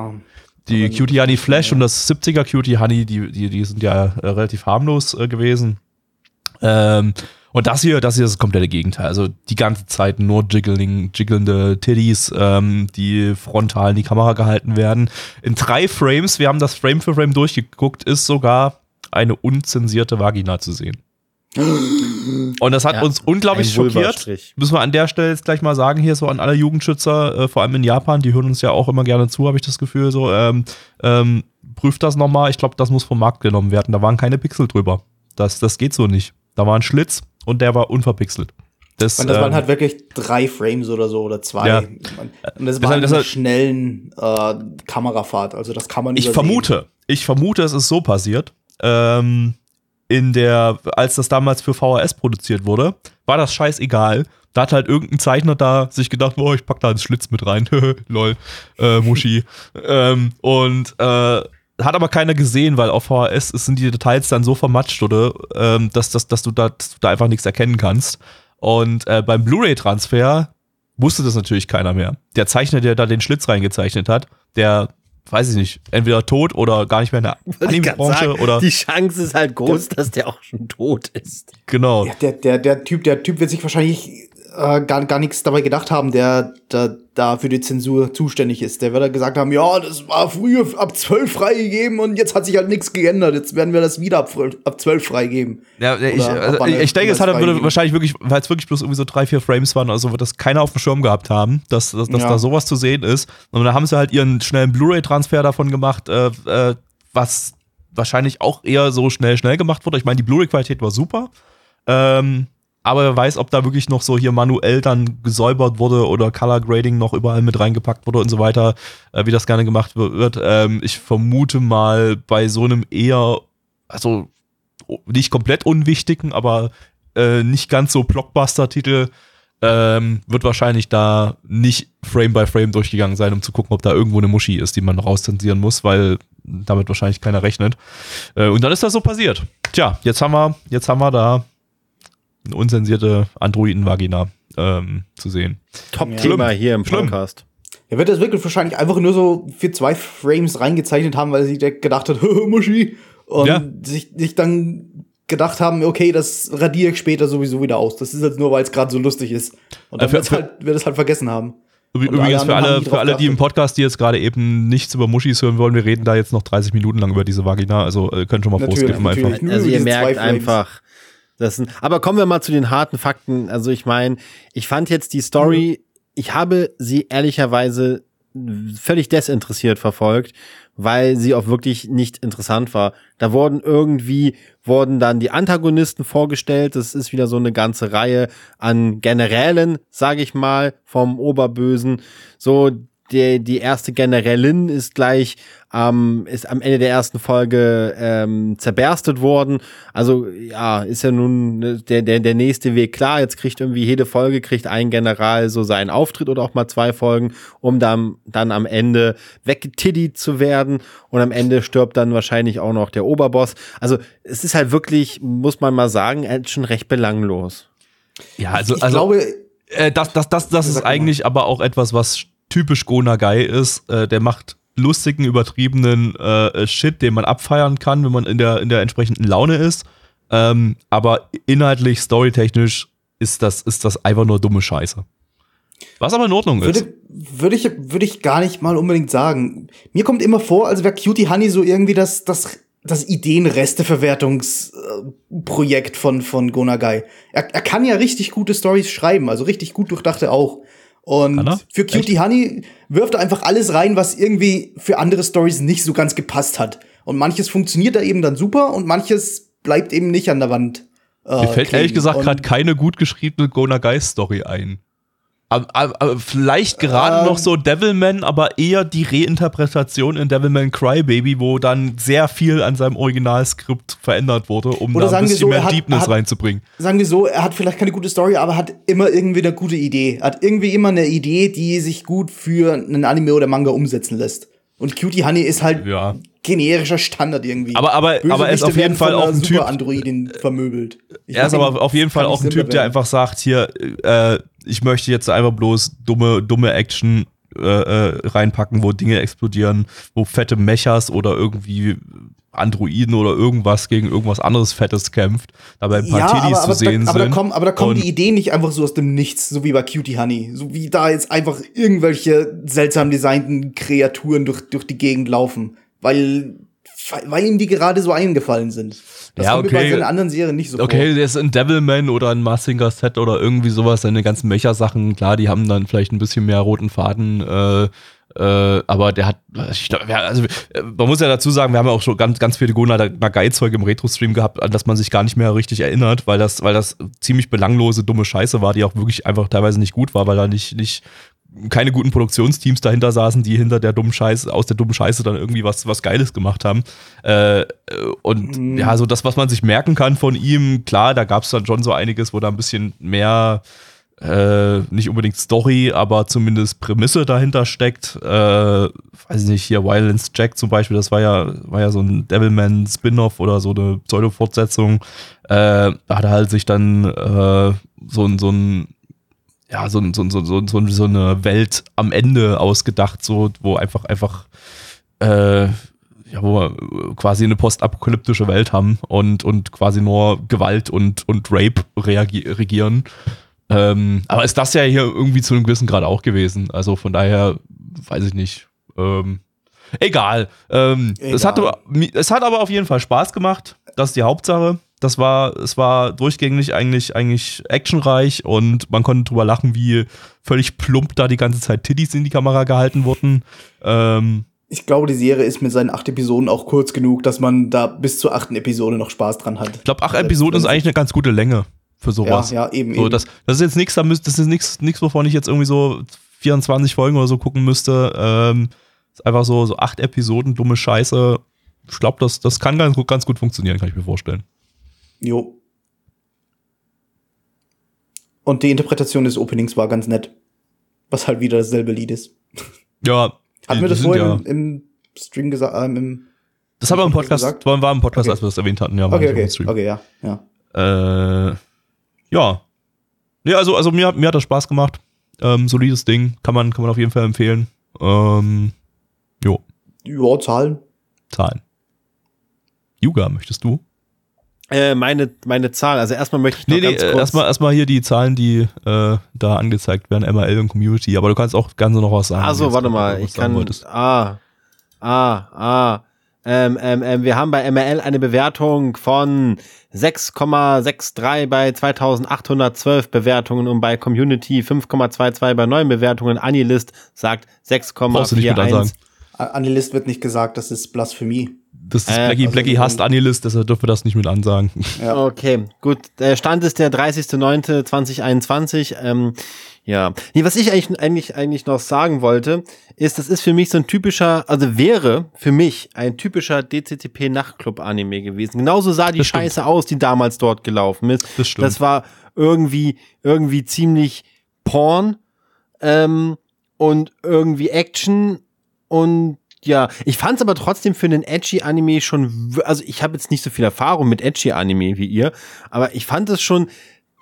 Cutie Honey Flash und das 70er Cutie Honey, die sind ja relativ harmlos gewesen. Und das hier ist das komplette Gegenteil. Also die ganze Zeit nur jiggelnde Titties, die frontal in die Kamera gehalten werden. In 3 Frames, wir haben das Frame für Frame durchgeguckt, ist sogar eine unzensierte Vagina zu sehen. Und das hat uns unglaublich schockiert. Müssen wir an der Stelle jetzt gleich mal sagen, hier so an alle Jugendschützer, vor allem in Japan, die hören uns ja auch immer gerne zu, habe ich das Gefühl, so prüft das nochmal. Ich glaube, das muss vom Markt genommen werden. Da waren keine Pixel drüber. Das geht so nicht. Da war ein Schlitz und der war unverpixelt. Das waren halt wirklich 3 Frames oder so oder 2. Ja. Und das war halt eine schnellen Kamerafahrt. Also das kann man nicht übersehen. Ich vermute, es ist so passiert. Als das damals für VHS produziert wurde, war das scheißegal. Da hat halt irgendein Zeichner da sich gedacht, oh, ich pack da einen Schlitz mit rein. Lol, Muschi. Hat aber keiner gesehen, weil auf VHS sind die Details dann so vermatscht, oder? Dass du da einfach nichts erkennen kannst. Und beim Blu-ray-Transfer wusste das natürlich keiner mehr. Der Zeichner, der da den Schlitz reingezeichnet hat, der, weiß ich nicht, entweder tot oder gar nicht mehr in der Anime-Branche. Oder die Chance ist halt groß, dass der auch schon tot ist. Genau. Ja, der Typ wird sich wahrscheinlich gar nichts dabei gedacht haben, der da für die Zensur zuständig ist. Der wird halt gesagt haben, ja, das war früher ab 12 freigegeben und jetzt hat sich halt nichts geändert. Jetzt werden wir das wieder ab 12 freigeben. Ja, ich denke, es hat wahrscheinlich wirklich, weil es wirklich bloß irgendwie so 3-4 Frames waren, also wird das keiner auf dem Schirm gehabt haben, dass da sowas zu sehen ist. Und da haben sie halt ihren schnellen Blu-ray-Transfer davon gemacht, was wahrscheinlich auch eher so schnell gemacht wurde. Ich meine, die Blu-ray-Qualität war super. Aber wer weiß, ob da wirklich noch so hier manuell dann gesäubert wurde oder Color Grading noch überall mit reingepackt wurde und so weiter, wie das gerne gemacht wird. Ich vermute mal bei so einem eher, also nicht komplett unwichtigen, aber nicht ganz so Blockbuster-Titel, wird wahrscheinlich da nicht Frame by Frame durchgegangen sein, um zu gucken, ob da irgendwo eine Muschi ist, die man noch rauszensieren muss, weil damit wahrscheinlich keiner rechnet. Und dann ist das so passiert. Tja, jetzt haben wir da eine unzensierte Androiden-Vagina zu sehen. Top-Thema hier im Podcast. Er wird das wirklich wahrscheinlich einfach nur so für 2 Frames reingezeichnet haben, weil er sich gedacht hat, Muschi. Und sich dann gedacht haben, okay, das radiere ich später sowieso wieder aus. Das ist halt nur, weil es gerade so lustig ist. Und dann wird es halt vergessen haben. Übrigens, für alle, die im Podcast, die jetzt gerade eben nichts über Muschis hören wollen, wir reden da jetzt noch 30 Minuten lang über diese Vagina. Also könnt schon mal Prost geben. Einfach. Also ihr merkt einfach, aber kommen wir mal zu den harten Fakten. Also ich meine, ich fand jetzt die Story, ich habe sie ehrlicherweise völlig desinteressiert verfolgt, weil sie auch wirklich nicht interessant war. Da wurden dann die Antagonisten vorgestellt. Das ist wieder so eine ganze Reihe an Generälen, sage ich mal, vom Oberbösen. So, die erste Generälin ist am Ende der ersten Folge zerberstet worden. Also ja, ist ja nun der nächste Weg klar. Jetzt kriegt jede Folge ein General so seinen Auftritt oder auch mal 2 Folgen, um dann am Ende weggetiddied zu werden. Und am Ende stirbt dann wahrscheinlich auch noch der Oberboss. Also es ist halt wirklich, muss man mal sagen, schon recht belanglos. Ja, also ich glaube, das ist eigentlich aber auch etwas, was typisch Go Nagai ist, der macht lustigen, übertriebenen Shit, den man abfeiern kann, wenn man in der entsprechenden Laune ist. Aber inhaltlich, storytechnisch ist das einfach nur dumme Scheiße. Was aber in Ordnung ist. Würde ich gar nicht mal unbedingt sagen. Mir kommt immer vor, als wäre Cutie Honey so irgendwie das Ideenresteverwertungsprojekt von Go Nagai. Er kann ja richtig gute Storys schreiben, also richtig gut durchdachte auch. Und für Cutie Honey wirft er einfach alles rein, was irgendwie für andere Stories nicht so ganz gepasst hat. Und manches funktioniert da eben dann super und manches bleibt eben nicht an der Wand. Mir fällt ehrlich gesagt gerade keine gut geschriebene Go Nagai-Story ein. Vielleicht gerade noch so Devilman, aber eher die Reinterpretation in Devilman Crybaby, wo dann sehr viel an seinem Originalskript verändert wurde, um da ein bisschen mehr Deepness reinzubringen. Sagen wir so, er hat vielleicht keine gute Story, aber hat immer irgendwie eine gute Idee. Hat irgendwie immer eine Idee, die sich gut für einen Anime oder Manga umsetzen lässt. Und Cutie Honey ist halt generischer Standard irgendwie. Aber er ist auf jeden Fall auch ein Typ. Androidin vermöbelt. Er ist aber auf jeden Fall auch ein Typ, der einfach sagt, hier, ich möchte jetzt einfach bloß dumme Action reinpacken, wo Dinge explodieren, wo fette Mechas oder irgendwie Androiden oder irgendwas gegen irgendwas anderes Fettes kämpft, dabei ein paar Tiddies zu sehen sind. Aber da kommen die Ideen nicht einfach so aus dem Nichts, so wie bei Cutie Honey. So wie da jetzt einfach irgendwelche seltsam designten Kreaturen durch die Gegend laufen, weil ihm die gerade so eingefallen sind. Das haben wir bei seinen anderen Serien nicht so vor. Okay, das ist ein Devilman oder ein Mazinger Set oder irgendwie sowas, seine ganzen Mecha-Sachen, klar, die haben dann vielleicht ein bisschen mehr roten Faden, aber der hat, ich glaub, also man muss ja dazu sagen, wir haben ja auch schon ganz, ganz viele Go Nagai-Zeug im Retro-Stream gehabt, an das man sich gar nicht mehr richtig erinnert, weil das ziemlich belanglose, dumme Scheiße war, die auch wirklich einfach teilweise nicht gut war, weil da nicht keine guten Produktionsteams dahinter saßen, die hinter der dummen Scheiße, aus der dummen Scheiße dann irgendwie was Geiles gemacht haben. So das, was man sich merken kann von ihm, klar, da gab es dann schon so einiges, wo da ein bisschen mehr, nicht unbedingt Story, aber zumindest Prämisse dahinter steckt. Weiß nicht, hier Violence Jack zum Beispiel, das war ja so ein Devilman-Spin-Off oder so eine Pseudo-Fortsetzung. Da hat er halt sich dann so eine Welt am Ende ausgedacht, so, wo wo wir quasi eine postapokalyptische Welt haben und quasi nur Gewalt und Rape regieren. Aber ist das ja hier irgendwie zu einem gewissen Grad auch gewesen. Also von daher, weiß ich nicht. Egal. Egal. Es hat aber auf jeden Fall Spaß gemacht. Das ist die Hauptsache. Es war durchgängig eigentlich actionreich und man konnte drüber lachen, wie völlig plump da die ganze Zeit Tiddies in die Kamera gehalten wurden. Ich glaube, die Serie ist mit seinen 8 Episoden auch kurz genug, dass man da bis zur 8. Episode noch Spaß dran hat. Ich glaube, 8 Episoden ist eigentlich eine ganz gute Länge für sowas. Ja, eben. So, das ist jetzt nichts, wovon ich jetzt irgendwie so 24 Folgen oder so gucken müsste. Ist einfach so 8 Episoden, dumme Scheiße. Ich glaube, das kann ganz gut funktionieren, kann ich mir vorstellen. Jo. Und die Interpretation des Openings war ganz nett. Was halt wieder dasselbe Lied ist. Ja. Hatten wir das vorhin im Stream gesagt? Das haben wir im Podcast gesagt. War im Podcast, als wir das erwähnt hatten. Ja, okay. Ja. Ja, also mir hat das Spaß gemacht. Solides Ding. Kann man auf jeden Fall empfehlen. Jo. Ja, Zahlen. Yuga, möchtest du? Meine Zahl, also erstmal möchte ich noch ganz kurz... Erstmal hier die Zahlen, die da angezeigt werden, MRL und Community, aber du kannst auch ganz noch was sagen. Achso, warte mal, ich kann... wir haben bei MRL eine Bewertung von 6,63 bei 2812 Bewertungen und bei Community 5,22 bei 9 Bewertungen. Anilist sagt 6,41. Brauchst du nicht wieder sagen. Anilist wird nicht gesagt, das ist Blasphemie. Das ist Blackie hasst Anilist, deshalb dürfen wir das nicht mit ansagen. Ja. Okay, gut. Der Stand ist der 30.09.2021. Was ich eigentlich noch sagen wollte, ist, das ist für mich so ein typischer, also wäre für mich ein typischer DCCP-Nachtclub-Anime gewesen. Genauso sah die Scheiße aus, die damals dort gelaufen ist. Das stimmt. Das war irgendwie ziemlich Porn und irgendwie Action und ja, ich fand's aber trotzdem für einen Edgy-Anime schon, also ich habe jetzt nicht so viel Erfahrung mit Edgy-Anime wie ihr, aber ich fand es schon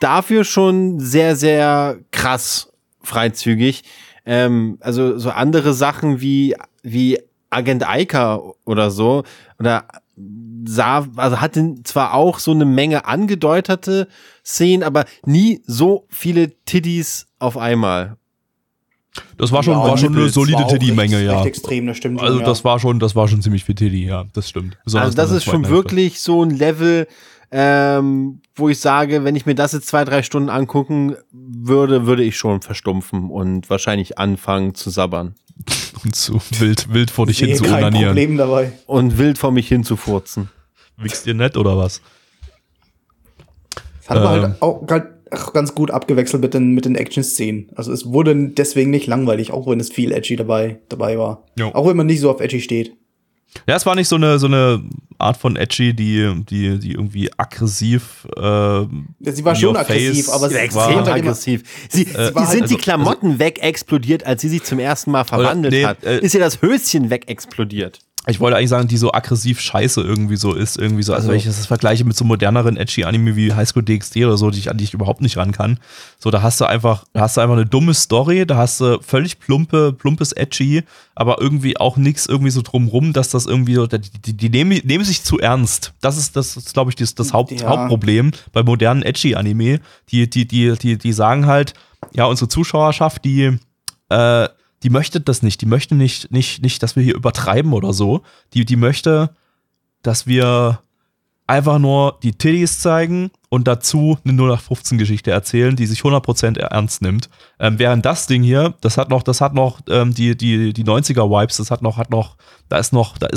dafür schon sehr, sehr krass freizügig. Also so andere Sachen wie Agent Aika oder so, hatte zwar auch so eine Menge angedeutete Szenen, aber nie so viele Tiddies auf einmal. Das war schon eine solide Tiddy-Menge, ja. Recht extrem, das stimmt. Also das war schon ziemlich viel Tiddy, ja, das stimmt. Besonders also das ist schon wirklich so ein Level, wo ich sage, wenn ich mir das jetzt 2-3 Stunden angucken würde ich schon verstumpfen und wahrscheinlich anfangen zu sabbern. Und so wild vor dich hin zu unanieren. Problem dabei. Und wild vor mich hin zu furzen. Wichst ihr nett oder was? Hat man halt auch auch ganz gut abgewechselt mit den Action-Szenen. Also es wurde deswegen nicht langweilig, auch wenn es viel edgy dabei war. Jo. Auch wenn man nicht so auf edgy steht. Ja, es war nicht so eine Art von edgy, die irgendwie aggressiv. Sie war schon aggressiv, aber sie war extrem aggressiv. Die Klamotten weg explodiert, als sie sich zum ersten Mal verwandelt hat. Ist ihr das Höschen weg explodiert? Ich wollte eigentlich sagen, die so aggressiv scheiße irgendwie so ist, irgendwie so, also wenn ich das vergleiche mit so moderneren Edgy-Anime wie High School DxD oder so, an die ich überhaupt nicht ran kann. So, da hast du einfach eine dumme Story, da hast du völlig plumpes Edgy, aber irgendwie auch nichts irgendwie so drumrum, dass das irgendwie so, die nehmen sich zu ernst. Das ist glaube ich, das Hauptproblem bei modernen Edgy-Anime. Die sagen halt, ja, unsere Zuschauerschaft, die möchte das nicht. Die möchte nicht, dass wir hier übertreiben oder so. Die möchte, dass wir einfach nur die Titties zeigen und dazu eine 0815-Geschichte erzählen, die sich 100% ernst nimmt. Während das Ding hier, das hat noch die 90er-Vibes, da ist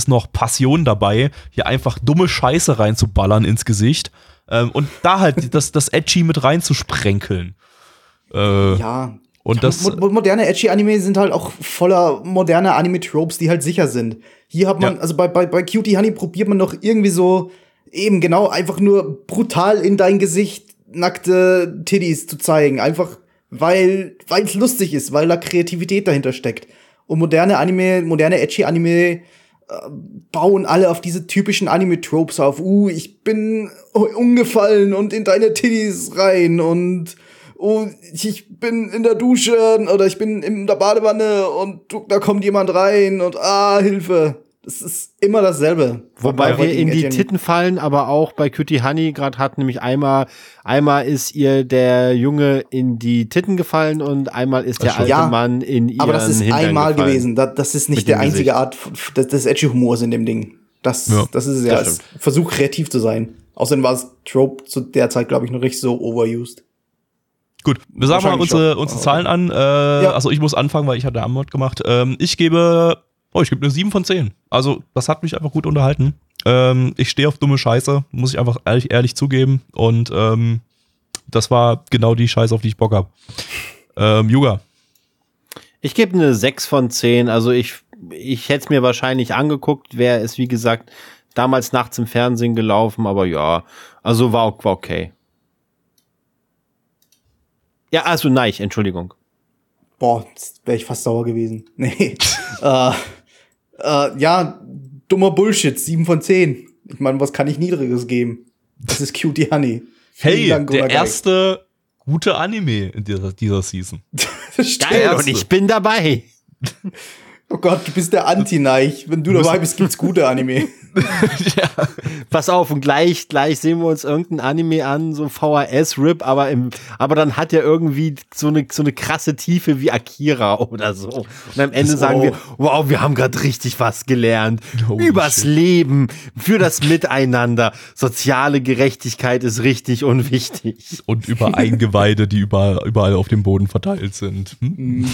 noch Passion dabei, hier einfach dumme Scheiße reinzuballern ins Gesicht und da halt das Edgy mit reinzusprenkeln. Ja. Und das moderne Edgy-Anime sind halt auch voller moderner Anime-Tropes, die halt sicher sind. Hier hat man, also bei Cutie Honey probiert man noch irgendwie so, eben genau, einfach nur brutal in dein Gesicht nackte Titties zu zeigen. Einfach, weil es lustig ist, weil da Kreativität dahinter steckt. Und moderne Edgy-Anime bauen alle auf diese typischen Anime-Tropes auf. Ich bin umgefallen und in deine Titties rein und oh, ich bin in der Dusche oder ich bin in der Badewanne und da kommt jemand rein und Hilfe. Das ist immer dasselbe. Wobei wir in die Titten fallen, aber auch bei Cutie Honey gerade hat nämlich einmal ist ihr der Junge in die Titten gefallen und einmal ist der alte Mann in ihren Hintern gefallen. Aber das ist einmal gewesen. Das ist nicht der einzige Art des Edgy-Humors in dem Ding. Das ist ja das Versuch, kreativ zu sein. Außerdem war es Trope zu der Zeit, glaube ich, noch nicht so overused. Gut, wir sagen mal unsere Zahlen an. Also ich muss anfangen, weil ich hatte Amod gemacht. Ich gebe eine 7 von 10. Also das hat mich einfach gut unterhalten. Ich stehe auf dumme Scheiße, muss ich einfach ehrlich zugeben. Und das war genau die Scheiße, auf die ich Bock habe. Yuga. Ich gebe eine 6 von 10. Also ich hätte es mir wahrscheinlich angeguckt, wäre es wie gesagt damals nachts im Fernsehen gelaufen. Aber ja, also war okay. Ja, also nein, Entschuldigung. Boah, wäre ich fast sauer gewesen. Nee. Ja, dummer Bullshit, 7 von 10. Ich meine, was kann ich Niedriges geben? Das ist Cutie Honey. Hey, Dank, der erste gute Anime in dieser Season. Geil, und ich bin dabei. Oh Gott, du bist der Anti-Neich. Wenn du dabei bist, gibt's gute Anime. Ja. Pass auf, und gleich sehen wir uns irgendein Anime an, so VHS-Rip, aber dann hat er irgendwie so eine krasse Tiefe wie Akira oder so. Und am Ende sagen wir, wow, wir haben gerade richtig was gelernt. Holy Übers shit. Leben, für das Miteinander. Soziale Gerechtigkeit ist richtig und wichtig. Und über Eingeweide, die überall auf dem Boden verteilt sind. Hm?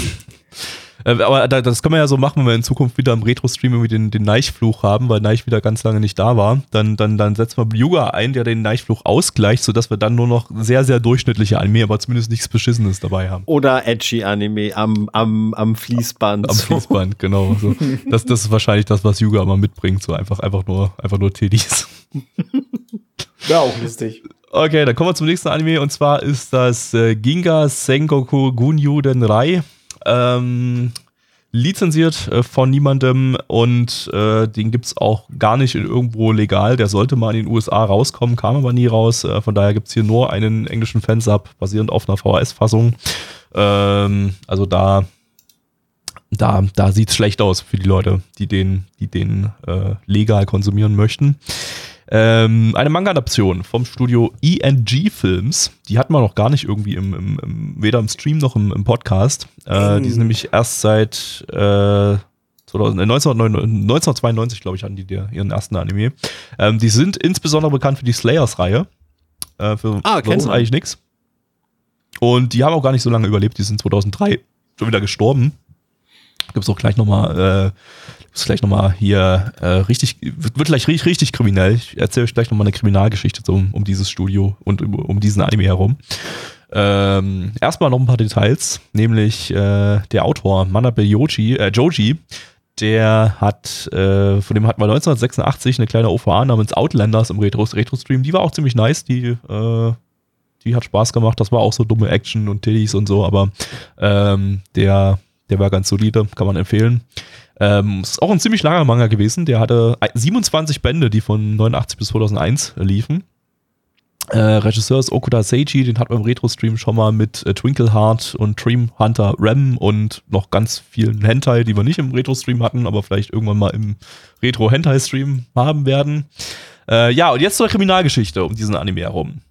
Aber das können wir ja so machen, wenn wir in Zukunft wieder im Retro-Stream irgendwie den Neichfluch haben, weil Neich wieder ganz lange nicht da war. Dann setzen wir Yuga ein, der den Neichfluch ausgleicht, sodass wir dann nur noch sehr, sehr durchschnittliche Anime, aber zumindest nichts Beschissenes dabei haben. Oder Edgy-Anime am Fließband. Am Fließband, genau. So. Das ist wahrscheinlich das, was Yuga immer mitbringt, so einfach nur Teddys. Ja, auch lustig. Okay, dann kommen wir zum nächsten Anime, und zwar ist das Ginga Sengoku Gunyudenrai. Lizenziert von niemandem und den gibt's auch gar nicht irgendwo legal. Der sollte mal in den USA rauskommen, kam aber nie raus. Von daher gibt's hier nur einen englischen Fansub, basierend auf einer VHS-Fassung. Also da sieht's schlecht aus für die Leute, die den legal konsumieren möchten. Eine Manga-Adaption vom Studio IG Films. Die hatten wir noch gar nicht irgendwie weder im Stream noch im Podcast. Die sind nämlich erst seit 1992, glaube ich, hatten die ihren ersten Anime. Die sind insbesondere bekannt für die Slayers-Reihe. Für uns eigentlich nichts. Und die haben auch gar nicht so lange überlebt. Die sind 2003 schon wieder gestorben. Gibt's auch gleich nochmal hier richtig, wird gleich richtig kriminell. Ich erzähle euch gleich nochmal eine Kriminalgeschichte so um dieses Studio und um diesen Anime herum. Erstmal noch ein paar Details, nämlich der Autor Manabe Joji, der hat, von dem hatten wir 1986 eine kleine OVA namens Outlanders im Retro-Stream, die war auch ziemlich nice, die hat Spaß gemacht, das war auch so dumme Action und Titties und so, aber der war ganz solide, kann man empfehlen. Ist auch ein ziemlich langer Manga gewesen, der hatte 27 Bände, die von 89 bis 2001 liefen. Regisseur ist Okuda Seiji, den hat man im Retro-Stream schon mal mit Twinkleheart und Dream Hunter Ram und noch ganz vielen Hentai, die wir nicht im Retro-Stream hatten, aber vielleicht irgendwann mal im Retro-Hentai-Stream haben werden. Ja, und jetzt zur Kriminalgeschichte um diesen Anime herum.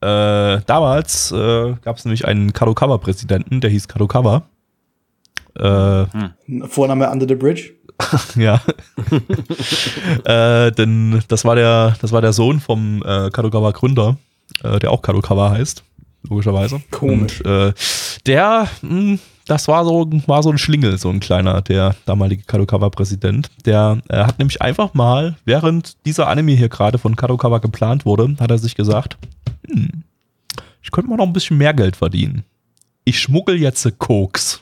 Damals gab es nämlich einen Kadokawa-Präsidenten, der hieß Kadokawa. Vorname Under the Bridge? Ja. Denn das war der Sohn vom Kadokawa-Gründer, der auch Kadokawa heißt, logischerweise. Komisch. Und, das war so ein Schlingel, so ein kleiner, der damalige Kadokawa-Präsident. Der hat nämlich einfach mal, während dieser Anime hier gerade von Kadokawa geplant wurde, hat er sich gesagt, ich könnte mal noch ein bisschen mehr Geld verdienen. Ich schmuggel jetzt Koks.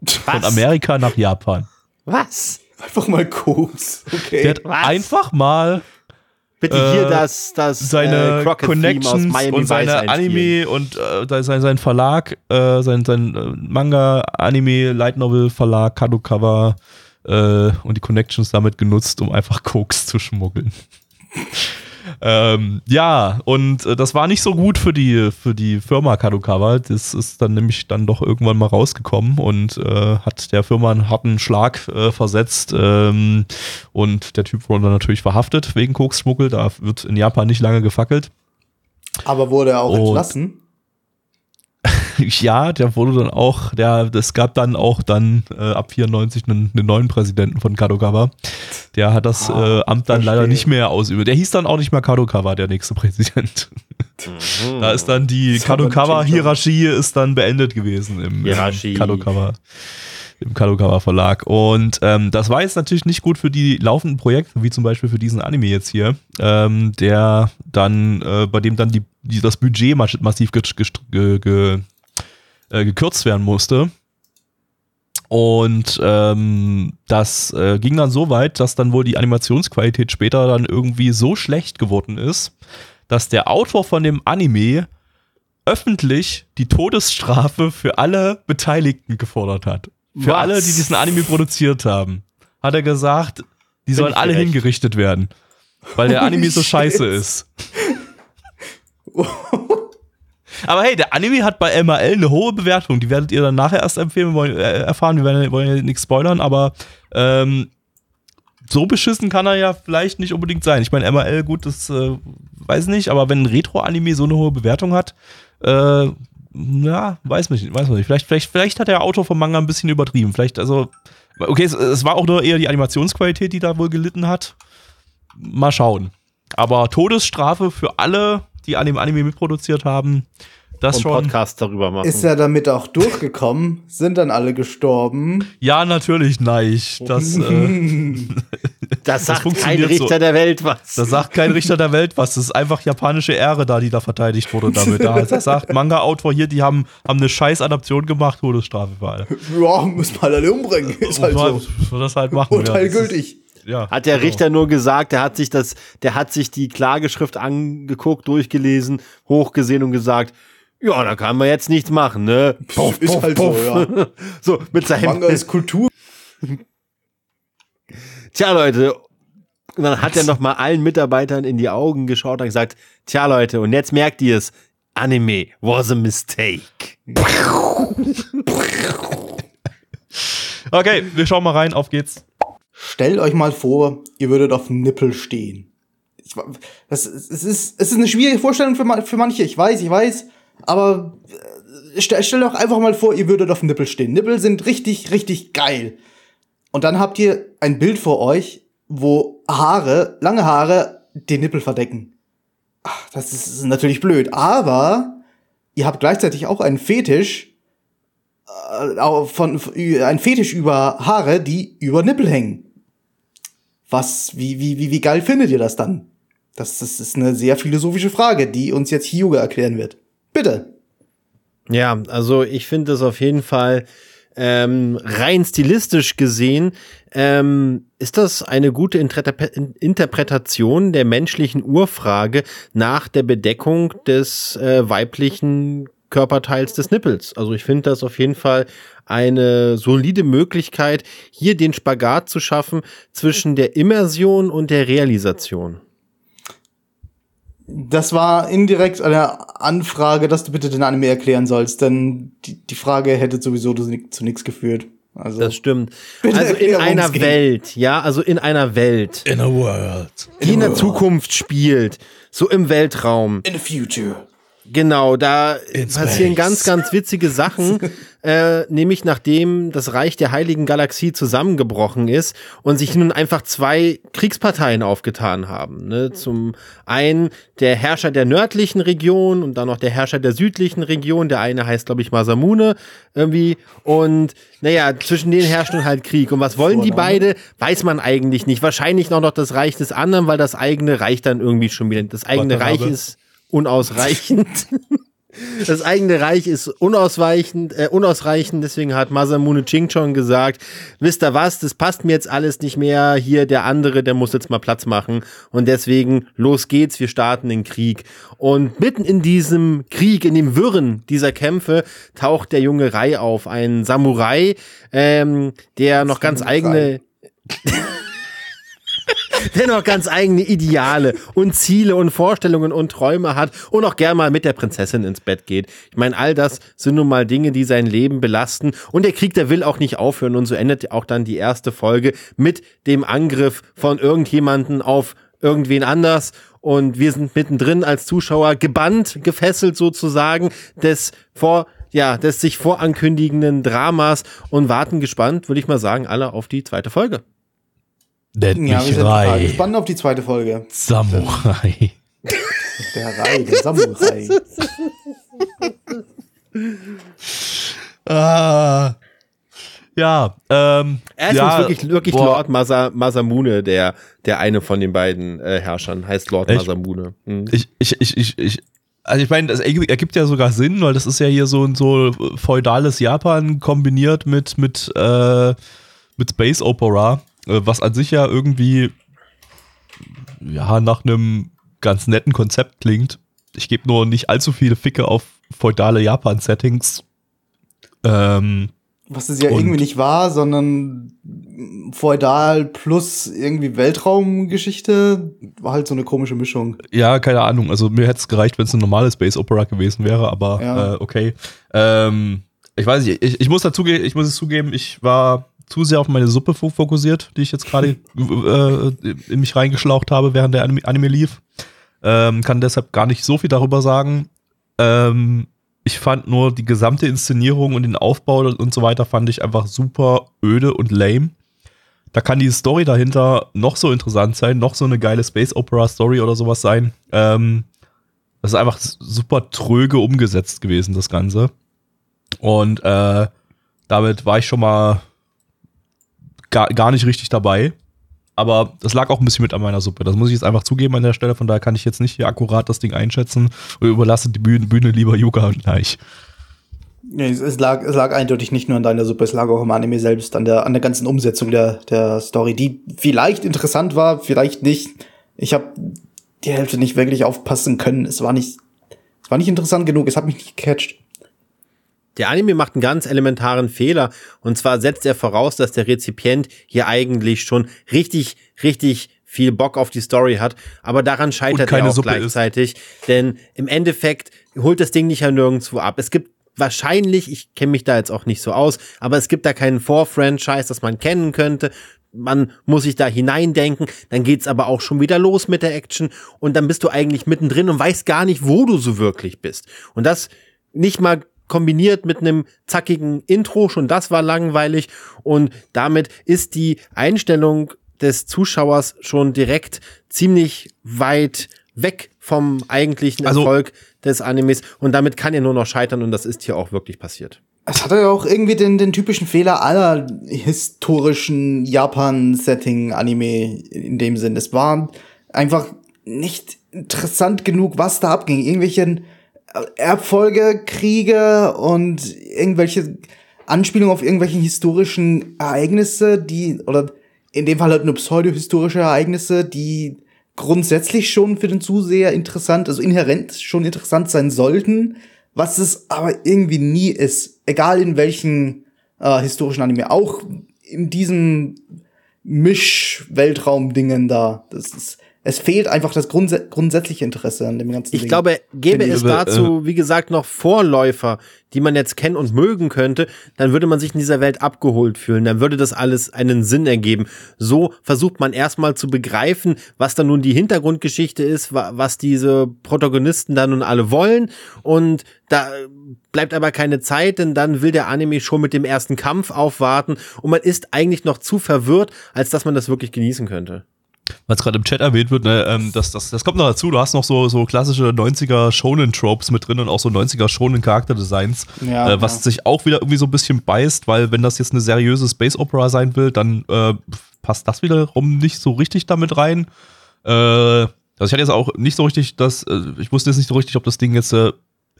Was? Von Amerika nach Japan. Was? Einfach mal Koks. Okay. Der hat einfach mal bitte hier seine Connections und seine Anime und sein Verlag, sein Manga, Anime, Light Novel Verlag, Kadokawa und die Connections damit genutzt, um einfach Koks zu schmuggeln. Ja, und das war nicht so gut für die Firma Kadokawa. Das ist dann nämlich dann doch irgendwann mal rausgekommen und hat der Firma einen harten Schlag versetzt. Und der Typ wurde dann natürlich verhaftet wegen Koksschmuggel. Da wird in Japan nicht lange gefackelt. Aber wurde er auch entlassen? Ja, es gab dann ab 94 einen neuen Präsidenten von Kadokawa. Der hat das Amt dann leider nicht mehr ausüben. Der hieß dann auch nicht mehr Kadokawa, der nächste Präsident. Mhm. Da ist dann die Kadokawa-Hierarchie ist dann beendet gewesen im Kadokawa-Verlag. Und das war jetzt natürlich nicht gut für die laufenden Projekte, wie zum Beispiel für diesen Anime jetzt hier, bei dem dann das Budget massiv gekürzt werden musste. Und das ging dann so weit, dass dann wohl die Animationsqualität später dann irgendwie so schlecht geworden ist, dass der Autor von dem Anime öffentlich die Todesstrafe für alle Beteiligten gefordert hat. Für alle, die diesen Anime produziert haben. Hat er gesagt, die sollen alle hingerichtet werden. Weil der Anime so scheiße ist. Aber hey, der Anime hat bei MAL eine hohe Bewertung. Die werdet ihr dann nachher erst erfahren. Wir wollen ja nichts spoilern, aber so beschissen kann er ja vielleicht nicht unbedingt sein. Ich meine, MAL, gut, das weiß nicht, aber wenn ein Retro-Anime so eine hohe Bewertung hat, weiß man nicht. Vielleicht hat der Autor vom Manga ein bisschen übertrieben. Vielleicht, also, okay, es war auch nur eher die Animationsqualität, die da wohl gelitten hat. Mal schauen. Aber Todesstrafe für alle, die an dem Anime mitproduziert haben, das und schon. Podcast darüber machen. Ist er damit auch durchgekommen? Sind dann alle gestorben? Ja, natürlich, nein. Das sagt kein Richter der Welt was. Das sagt kein Richter der Welt was. Das ist einfach japanische Ehre da, die da verteidigt wurde damit. Da sagt Manga-Autor hier, die haben eine Scheiß-Adaption gemacht, Todesstrafe für alle. Ja, müssen wir alle umbringen. Ist halt so. Das halt machen. Urteil gültig. Ja, hat der Richter nur gesagt, der hat sich die Klageschrift angeguckt, durchgelesen, hochgesehen und gesagt, ja, da kann man jetzt nichts machen, ne? Puff, ist puff, halt puff. So, ja. So, mit seinem Manga ist Kultur. Tja, Leute. Und dann hat er nochmal allen Mitarbeitern in die Augen geschaut und gesagt, tja, Leute, und jetzt merkt ihr es, Anime was a mistake. Okay, wir schauen mal rein, auf geht's. Stellt euch mal vor, ihr würdet auf dem Nippel stehen. Es ist eine schwierige Vorstellung für manche, ich weiß, aber stellt euch einfach mal vor, ihr würdet auf dem Nippel stehen. Nippel sind richtig, richtig geil. Und dann habt ihr ein Bild vor euch, wo lange Haare, den Nippel verdecken. Ach, das ist natürlich blöd, aber ihr habt gleichzeitig auch einen Fetisch, über Haare, die über Nippel hängen. Wie geil findet ihr das dann? Das ist eine sehr philosophische Frage, die uns jetzt Hyuga erklären wird. Bitte. Ja, also ich finde das auf jeden Fall rein stilistisch gesehen, ist das eine gute Interpretation der menschlichen Urfrage nach der Bedeckung des weiblichen Körperteils des Nippels. Also ich finde das auf jeden Fall eine solide Möglichkeit, hier den Spagat zu schaffen zwischen der Immersion und der Realisation. Das war indirekt eine Anfrage, dass du bitte den Anime erklären sollst, denn die Frage hätte sowieso zu nichts geführt. Also, das stimmt. Also in einer Welt, ja, also in einer Welt. In a world. Die in der Zukunft spielt, so im Weltraum. In the future. Genau, da passieren ganz, ganz witzige Sachen, nämlich nachdem das Reich der Heiligen Galaxie zusammengebrochen ist und sich nun einfach zwei Kriegsparteien aufgetan haben. Ne? Zum einen der Herrscher der nördlichen Region und dann noch der Herrscher der südlichen Region. Der eine heißt, glaube ich, Masamune irgendwie. Und naja, zwischen denen herrscht nun halt Krieg. Und was wollen die beide, weiß man eigentlich nicht. Wahrscheinlich noch das Reich des anderen, weil das eigene Reich dann irgendwie schon wieder, das eigene Reich ist... unausreichend. Das eigene Reich ist unausreichend, deswegen hat Masamune Ching-chong gesagt, wisst ihr was, das passt mir jetzt alles nicht mehr, hier der andere, der muss jetzt mal Platz machen und deswegen, los geht's, wir starten den Krieg. Und mitten in diesem Krieg, in dem Wirren dieser Kämpfe, taucht der junge Rai auf, ein Samurai, der noch ganz eigene... Dennoch ganz eigene Ideale und Ziele und Vorstellungen und Träume hat und auch gern mal mit der Prinzessin ins Bett geht. Ich meine, all das sind nun mal Dinge, die sein Leben belasten. Und der Krieg, der will auch nicht aufhören. Und so endet auch dann die erste Folge mit dem Angriff von irgendjemanden auf irgendwen anders. Und wir sind mittendrin als Zuschauer gebannt, gefesselt sozusagen des sich vorankündigenden Dramas und warten gespannt, würde ich mal sagen, alle auf die zweite Folge. Wir sind gespannt auf die zweite Folge. Samurai. Der Samurai. Ist wirklich Lord Masamune, der eine von den beiden Herrschern, heißt Lord Masamune. Mhm. Also ich meine, das ergibt ja sogar Sinn, weil das ist ja hier so ein feudales Japan kombiniert mit Space Opera. Was an sich ja irgendwie nach einem ganz netten Konzept klingt. Ich gebe nur nicht allzu viele Ficke auf feudale Japan-Settings. Was es ja irgendwie nicht war, sondern feudal plus irgendwie Weltraumgeschichte war halt so eine komische Mischung. Ja, keine Ahnung. Also mir hätte es gereicht, wenn es eine normale Space Opera gewesen wäre, aber ja. Okay. Ich weiß nicht, ich muss es zugeben, ich war zu sehr auf meine Suppe fokussiert, die ich jetzt gerade in mich reingeschlaucht habe, während der Anime lief. Kann deshalb gar nicht so viel darüber sagen. Ich fand nur die gesamte Inszenierung und den Aufbau und so weiter fand ich einfach super öde und lame. Da kann die Story dahinter noch so interessant sein, noch so eine geile Space-Opera-Story oder sowas sein. Das ist einfach super tröge umgesetzt gewesen, das Ganze. Und damit war ich schon mal gar nicht richtig dabei, aber das lag auch ein bisschen mit an meiner Suppe, das muss ich jetzt einfach zugeben an der Stelle, von daher kann ich jetzt nicht hier akkurat das Ding einschätzen und überlasse die Bühne lieber Yuka und Neich. Nee, es lag eindeutig nicht nur an deiner Suppe, es lag auch am Anime selbst, an der ganzen Umsetzung der Story, die vielleicht interessant war, vielleicht nicht. Ich habe die Hälfte nicht wirklich aufpassen können, es war nicht interessant genug, es hat mich nicht gecatcht. Der Anime macht einen ganz elementaren Fehler, und zwar setzt er voraus, dass der Rezipient hier eigentlich schon richtig, richtig viel Bock auf die Story hat, aber daran scheitert er auch Suppe gleichzeitig, denn im Endeffekt holt das Ding nicht ja nirgendwo ab. Es gibt wahrscheinlich, ich kenne mich da jetzt auch nicht so aus, aber es gibt da keinen Vor-Franchise, das man kennen könnte. Man muss sich da hineindenken, dann geht's aber auch schon wieder los mit der Action und dann bist du eigentlich mittendrin und weißt gar nicht, wo du so wirklich bist. Und das nicht mal kombiniert mit einem zackigen Intro, schon das war langweilig und damit ist die Einstellung des Zuschauers schon direkt ziemlich weit weg vom eigentlichen Erfolg des Animes und damit kann er nur noch scheitern und das ist hier auch wirklich passiert. Es hatte ja auch irgendwie den typischen Fehler aller historischen Japan-Setting-Anime in dem Sinn. Es war einfach nicht interessant genug, was da abging. Irgendwelchen Erbfolge, Kriege und irgendwelche Anspielungen auf irgendwelche historischen Ereignisse, die, oder in dem Fall halt nur pseudo-historische Ereignisse, die grundsätzlich schon für den Zuseher interessant, also inhärent schon interessant sein sollten, was es aber irgendwie nie ist. Egal in welchen historischen Anime, auch in diesem Misch-Weltraum-Dingen da. Das ist, es fehlt einfach das grundsätzliche Interesse an dem ganzen Ding. Ich glaube, gäbe es dazu, wie gesagt, noch Vorläufer, die man jetzt kennen und mögen könnte, dann würde man sich in dieser Welt abgeholt fühlen. Dann würde das alles einen Sinn ergeben. So versucht man erstmal zu begreifen, was da nun die Hintergrundgeschichte ist, was diese Protagonisten da nun alle wollen. Und da bleibt aber keine Zeit, denn dann will der Anime schon mit dem ersten Kampf aufwarten. Und man ist eigentlich noch zu verwirrt, als dass man das wirklich genießen könnte. Weil es gerade im Chat erwähnt wird, ne, das kommt noch dazu, du hast noch so klassische 90er-Shonen-Tropes mit drin und auch so 90er-Shonen-Charakterdesigns, ja, was sich auch wieder irgendwie so ein bisschen beißt, weil wenn das jetzt eine seriöse Space-Opera sein will, dann passt das wiederum nicht so richtig damit rein. Also ich hatte jetzt auch nicht so richtig ich wusste jetzt nicht so richtig, ob das Ding jetzt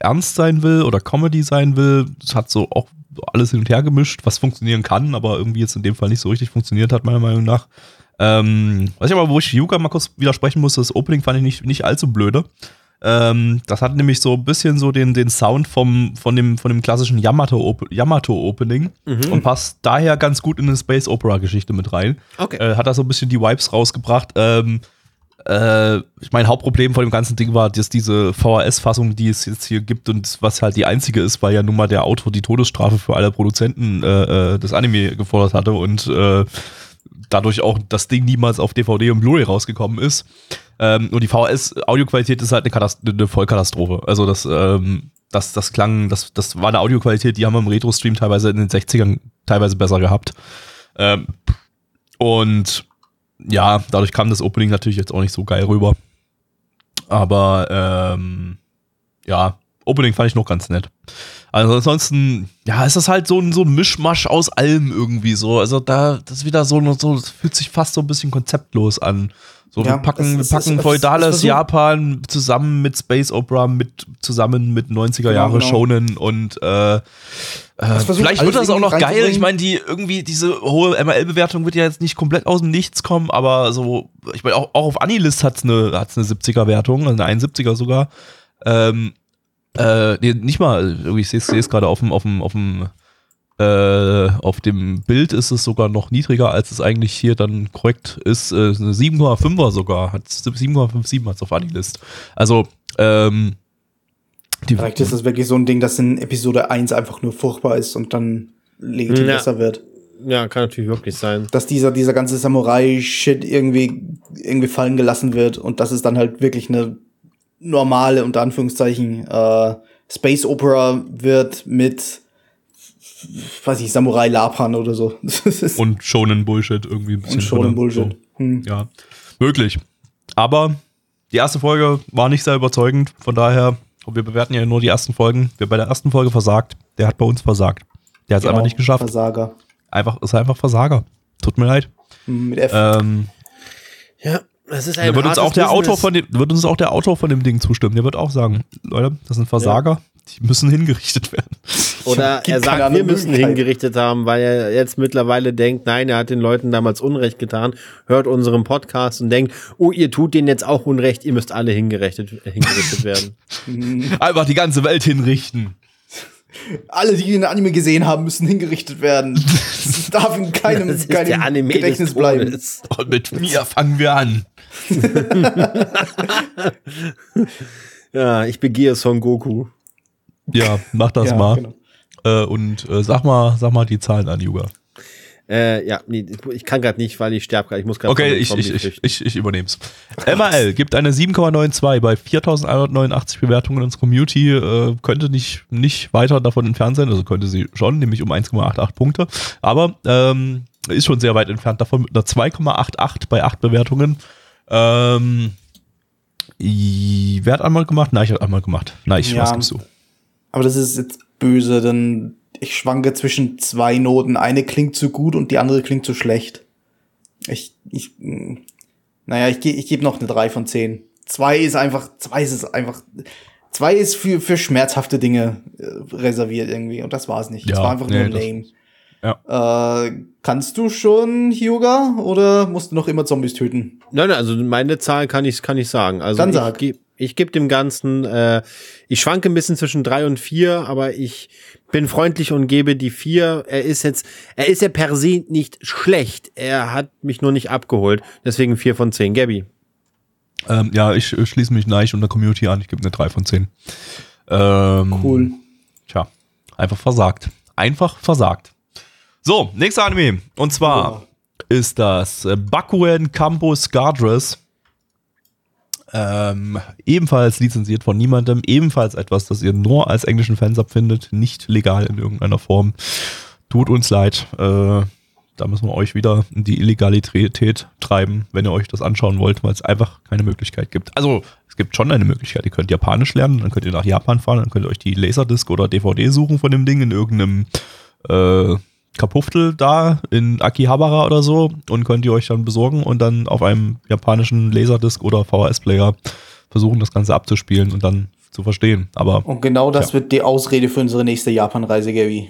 ernst sein will oder Comedy sein will. Es hat so auch alles hin und her gemischt, was funktionieren kann, aber irgendwie jetzt in dem Fall nicht so richtig funktioniert hat, meiner Meinung nach. Was ich aber, wo ich Yuka mal kurz widersprechen musste, das Opening fand ich nicht allzu blöde. Das hat nämlich so ein bisschen so den Sound von dem klassischen Yamato-Opening und passt daher ganz gut in eine Space-Opera-Geschichte mit rein. Okay. Hat da so ein bisschen die Vibes rausgebracht. Ich meine, Hauptproblem von dem ganzen Ding war, dass diese VHS-Fassung, die es jetzt hier gibt und was halt die einzige ist, weil ja nun mal der Autor die Todesstrafe für alle Produzenten des Anime gefordert hatte und dadurch auch das Ding niemals auf DVD und Blu-ray rausgekommen ist. Und die VHS-Audioqualität ist halt eine Vollkatastrophe. Also das war eine Audioqualität, die haben wir im Retro-Stream teilweise in den 60ern teilweise besser gehabt. Und ja, dadurch kam das Opening natürlich jetzt auch nicht so geil rüber. Aber ja, Opening fand ich noch ganz nett. Also ansonsten, ja, ist das halt so ein Mischmasch aus allem irgendwie so. Also das ist wieder so, das fühlt sich fast so ein bisschen konzeptlos an. So, ja, wir packen feudales Japan zusammen mit Space Opera, zusammen mit 90er Jahre Shonen und vielleicht wird das auch noch geil. Ich meine, diese hohe MRL-Bewertung wird ja jetzt nicht komplett aus dem Nichts kommen, aber so, ich meine, auch auf Anilist hat's eine 70er-Wertung, also eine 71er sogar. Nee, nicht mal, ich sehe es gerade auf dem Bild ist es sogar noch niedriger, als es eigentlich hier dann korrekt ist. Eine 7,5er sogar, 7,57 hat es auf Anilist. Also, Vielleicht ist das wirklich so ein Ding, das in Episode 1 einfach nur furchtbar ist und dann legitim besser wird. Ja, kann natürlich wirklich sein. Dass dieser ganze Samurai-Shit irgendwie fallen gelassen wird und das ist dann halt wirklich eine normale, unter Anführungszeichen, Space Opera wird mit, weiß ich, Samurai-Lapern oder so. Und Shonen-Bullshit irgendwie. Ein bisschen und Shonen-Bullshit. So. Ja, möglich. Aber die erste Folge war nicht sehr überzeugend, von daher, wir bewerten ja nur die ersten Folgen. Wer bei der ersten Folge versagt, der hat bei uns versagt. Der hat es einfach nicht geschafft. Versager. Ist einfach Versager. Tut mir leid. Mit F. Ja. Das ist da wird uns auch der Autor von dem Ding zustimmen. Der wird auch sagen, Leute, das sind Versager, die müssen hingerichtet werden. Oder er sagt, wir müssen hingerichtet haben, weil er jetzt mittlerweile denkt, nein, er hat den Leuten damals Unrecht getan, hört unseren Podcast und denkt, oh, ihr tut denen jetzt auch Unrecht, ihr müsst alle hingerichtet werden. Einfach die ganze Welt hinrichten. Alle, die den Anime gesehen haben, müssen hingerichtet werden. Es darf in keinem Gedächtnis bleiben. Und mit mir fangen wir an. Ja, ich begehe Son Goku. Ja, mach das mal. Genau. Sag mal die Zahlen an, Yuga. Ich kann gerade nicht, weil ich sterbe gerade. Ich muss gerade. Okay, ich übernehm's. MRL gibt eine 7,92 bei 4.189 Bewertungen unserer Community. Könnte nicht weiter davon entfernt sein, also könnte sie schon, nämlich um 1,88 Punkte. Aber ist schon sehr weit entfernt davon mit einer 2,88 bei 8 Bewertungen. Wer hat einmal gemacht? Nein, ich habe einmal gemacht. Nein, ich weiß nicht so. Aber das ist jetzt böse, denn ich schwanke zwischen zwei Noten. Eine klingt zu gut und die andere klingt zu schlecht. Ich gebe noch eine 3 von 10. 2 ist einfach 2 ist für schmerzhafte Dinge reserviert irgendwie und das war es nicht. Ja, das war einfach nur lame. Ja. Kannst du schon Hyuga oder musst du noch immer Zombies töten? Nein, also meine Zahl kann ich sagen. Also dann sag. Ich gebe dem Ganzen, ich schwanke ein bisschen zwischen 3 und 4, aber ich bin freundlich und gebe die 4. Er ist ja per se nicht schlecht. Er hat mich nur nicht abgeholt. Deswegen 4 von 10. Gabi. Ich schließe mich gleich unter Community an. Ich gebe eine 3 von 10. Cool. Tja, einfach versagt. So, nächster Anime. Und zwar ist das Bakuen Campus Guardress. Ebenfalls lizenziert von niemandem, ebenfalls etwas, das ihr nur als englischen Fans abfindet, nicht legal in irgendeiner Form. Tut uns leid, da müssen wir euch wieder in die Illegalität treiben, wenn ihr euch das anschauen wollt, weil es einfach keine Möglichkeit gibt. Also, es gibt schon eine Möglichkeit, ihr könnt Japanisch lernen, dann könnt ihr nach Japan fahren, dann könnt ihr euch die Laserdisc oder DVD suchen von dem Ding in irgendeinem Kapuftel da in Akihabara oder so und könnt ihr euch dann besorgen und dann auf einem japanischen Laserdisc oder VHS-Player versuchen, das Ganze abzuspielen und dann zu verstehen. Aber und genau das wird die Ausrede für unsere nächste Japan-Reise, Gabi.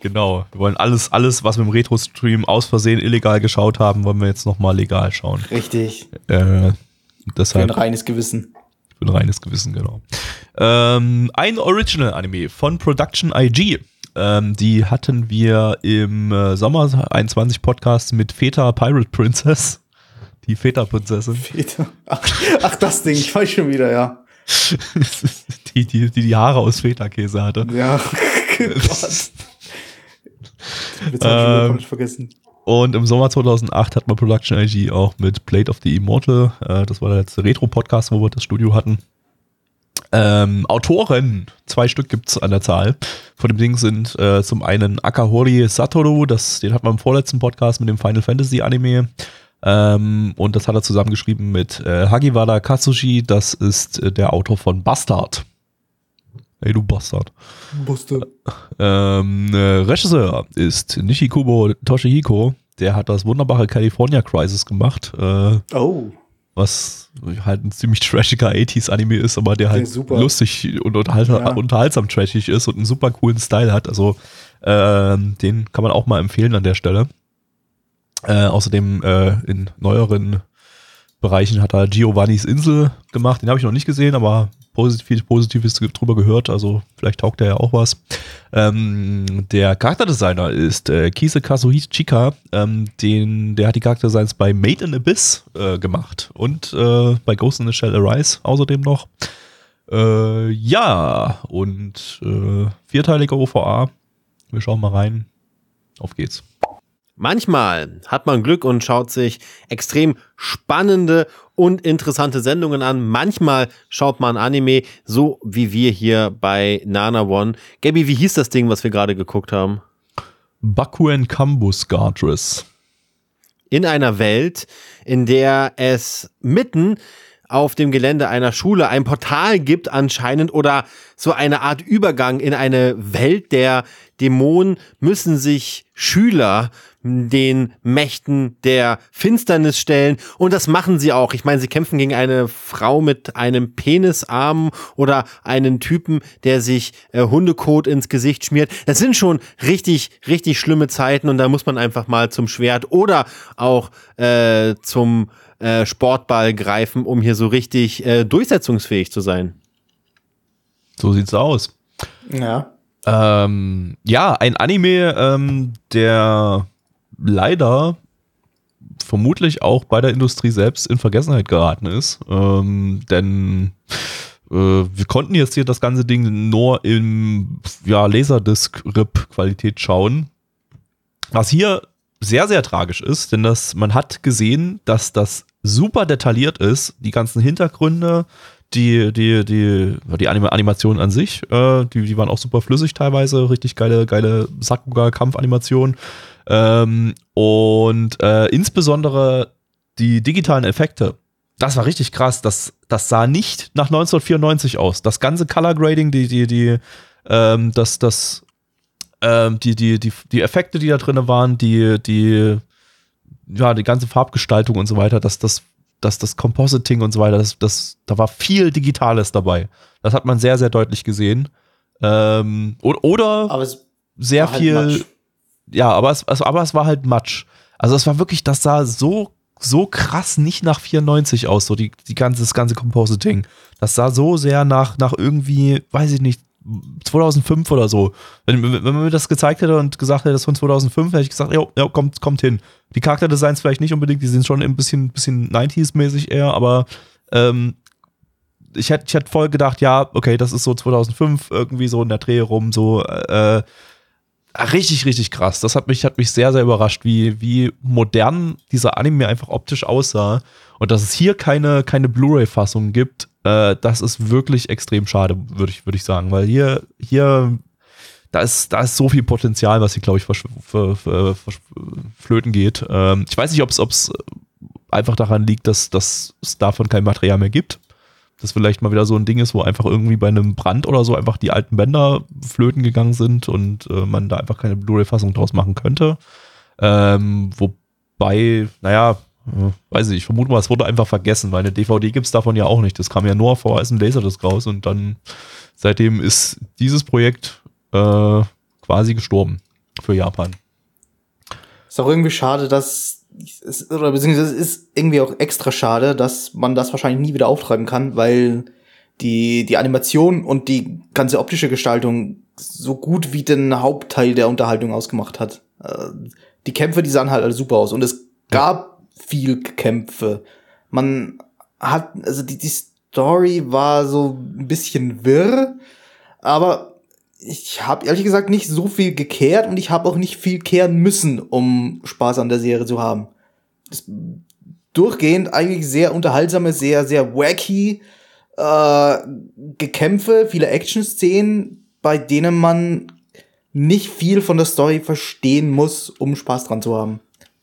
Genau. Wir wollen alles, was wir im Retro-Stream aus Versehen illegal geschaut haben, wollen wir jetzt nochmal legal schauen. Richtig. Deshalb, für ein reines Gewissen. Für ein reines Gewissen, genau. Ein Original-Anime von Production IG. Die hatten wir im Sommer 21 Podcast mit Feta Pirate Princess. Die Feta-Prinzessin. Feta. Ach, das Ding, ich weiß schon wieder, ja. die Haare aus Feta-Käse hatte. Ja, Gott. Jetzt hab ich schon wieder vergessen. Und im Sommer 2008 hat man Production IG auch mit Blade of the Immortal. Das war der letzte Retro-Podcast, wo wir das Studio hatten. Autoren, 2 Stück gibt's an der Zahl. Von dem Ding sind zum einen Akahori Satoru, den hat man im vorletzten Podcast mit dem Final Fantasy Anime. Und das hat er zusammengeschrieben mit Hagiwara Katsushi, das ist der Autor von Bastard. Ey, du Bastard. Regisseur ist Nishikubo Toshihiko, der hat das wunderbare California Crisis gemacht. Was halt ein ziemlich trashiger 80s-Anime ist, aber der halt lustig und unterhaltsam trashig ist und einen super coolen Style hat. Also den kann man auch mal empfehlen an der Stelle. Außerdem in neueren Bereichen hat er Giovannis Insel gemacht. Den habe ich noch nicht gesehen, aber viel Positives drüber gehört. Also vielleicht taugt er ja auch was. Der Charakterdesigner ist Kise Kazuhichika. Der hat die Charakterdesigns bei Made in Abyss gemacht und bei Ghost in the Shell Arise außerdem noch. Und 4-teilige OVA. Wir schauen mal rein. Auf geht's. Manchmal hat man Glück und schaut sich extrem spannende und interessante Sendungen an. Manchmal schaut man Anime, so wie wir hier bei Nana One. Gabi, wie hieß das Ding, was wir gerade geguckt haben? Bakuen Campus Guardress. In einer Welt, in der es mitten auf dem Gelände einer Schule ein Portal gibt anscheinend oder so eine Art Übergang in eine Welt der Dämonen, müssen sich Schüler den Mächten der Finsternis stellen und das machen sie auch. Ich meine, sie kämpfen gegen eine Frau mit einem Penisarm oder einen Typen, der sich Hundekot ins Gesicht schmiert. Das sind schon richtig, richtig schlimme Zeiten und da muss man einfach mal zum Schwert oder auch zum Sportball greifen, um hier so richtig durchsetzungsfähig zu sein. So sieht's aus. Ja. Ein Anime, der leider vermutlich auch bei der Industrie selbst in Vergessenheit geraten ist. Denn wir konnten jetzt hier das ganze Ding nur im Laserdisc-RIP-Qualität schauen. Was hier sehr, sehr tragisch ist, denn man hat gesehen, dass das super detailliert ist, die ganzen Hintergründe, die Animationen an sich, die waren auch super flüssig teilweise, richtig geile Sakuga-Kampfanimationen und insbesondere die digitalen Effekte. Das war richtig krass, das sah nicht nach 1994 aus. Das ganze Color Grading, die Effekte, die da drin waren, die ganze Farbgestaltung und so weiter, das dass das Compositing und so weiter, da war viel Digitales dabei. Das hat man sehr, sehr deutlich gesehen. Oder sehr viel. Halt ja, aber es war halt Matsch. Also es war wirklich, das sah so krass nicht nach 94 aus, so das ganze Compositing. Das sah so sehr nach irgendwie, weiß ich nicht, 2005 oder so. Wenn man mir das gezeigt hätte und gesagt hätte, das ist von 2005, hätte ich gesagt, ja, kommt hin. Die Charakterdesigns vielleicht nicht unbedingt, die sind schon ein bisschen 90s-mäßig eher, aber ich hätte voll gedacht, ja, okay, das ist so 2005, irgendwie so in der Dreh rum, so richtig, richtig krass. Das hat mich sehr, sehr überrascht, wie modern dieser Anime einfach optisch aussah. Und dass es hier keine Blu-ray-Fassung gibt, das ist wirklich extrem schade, würde ich sagen. Weil hier da ist so viel Potenzial, was hier, glaube ich, flöten geht. Ich weiß nicht, ob es einfach daran liegt, dass es davon kein Material mehr gibt. Das vielleicht mal wieder so ein Ding ist, wo einfach irgendwie bei einem Brand oder so einfach die alten Bänder flöten gegangen sind und man da einfach keine Blu-ray-Fassung draus machen könnte. Wobei, naja, weiß ich, vermute mal, es wurde einfach vergessen, weil eine DVD gibt es davon ja auch nicht. Das kam ja nur vor als ein Laserdisc raus und dann seitdem ist dieses Projekt quasi gestorben für Japan. Ist auch irgendwie schade, beziehungsweise ist irgendwie auch extra schade, dass man das wahrscheinlich nie wieder auftreiben kann, weil die Animation und die ganze optische Gestaltung so gut wie den Hauptteil der Unterhaltung ausgemacht hat. Die Kämpfe, die sahen halt alle super aus und es gab viel Kämpfe. Die Story war so ein bisschen wirr, aber ich habe ehrlich gesagt nicht so viel gekehrt und ich habe auch nicht viel kehren müssen, um Spaß an der Serie zu haben. Das ist durchgehend eigentlich sehr unterhaltsame, sehr, sehr wacky Gekämpfe, viele Action-Szenen, bei denen man nicht viel von der Story verstehen muss, um Spaß dran zu haben.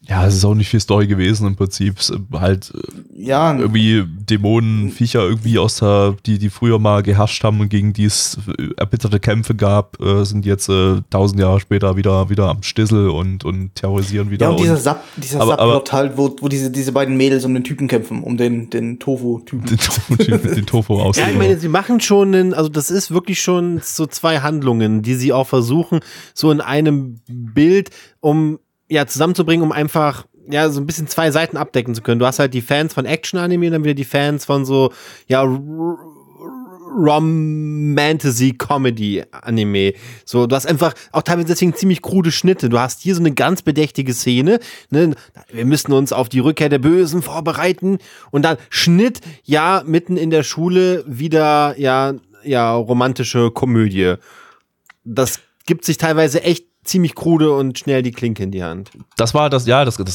Ja, es ist auch nicht viel Story gewesen im Prinzip. Halt ja, irgendwie Dämonen, Viecher irgendwie aus der, die früher mal geherrscht haben und gegen die es erbitterte Kämpfe gab, sind jetzt 1000 Jahre später wieder am Stissel und terrorisieren wieder. Ja, und dieser Subplot halt, wo diese beiden Mädels um den Typen kämpfen, um den Tofu-Typen. Den Tofu aus. Ja, ich meine, sie machen schon das ist wirklich schon so zwei Handlungen, die sie auch versuchen, so in einem Bild, zusammenzubringen, um einfach so ein bisschen zwei Seiten abdecken zu können. Du hast halt die Fans von Action-Anime und dann wieder die Fans von so Romantasy-Comedy-Anime. So, du hast einfach auch teilweise deswegen ziemlich krude Schnitte. Du hast hier so eine ganz bedächtige Szene, ne? Wir müssen uns auf die Rückkehr der Bösen vorbereiten und dann Schnitt, mitten in der Schule wieder romantische Komödie. Das gibt sich teilweise echt ziemlich krude und schnell die Klinke in die Hand. Das war das ganze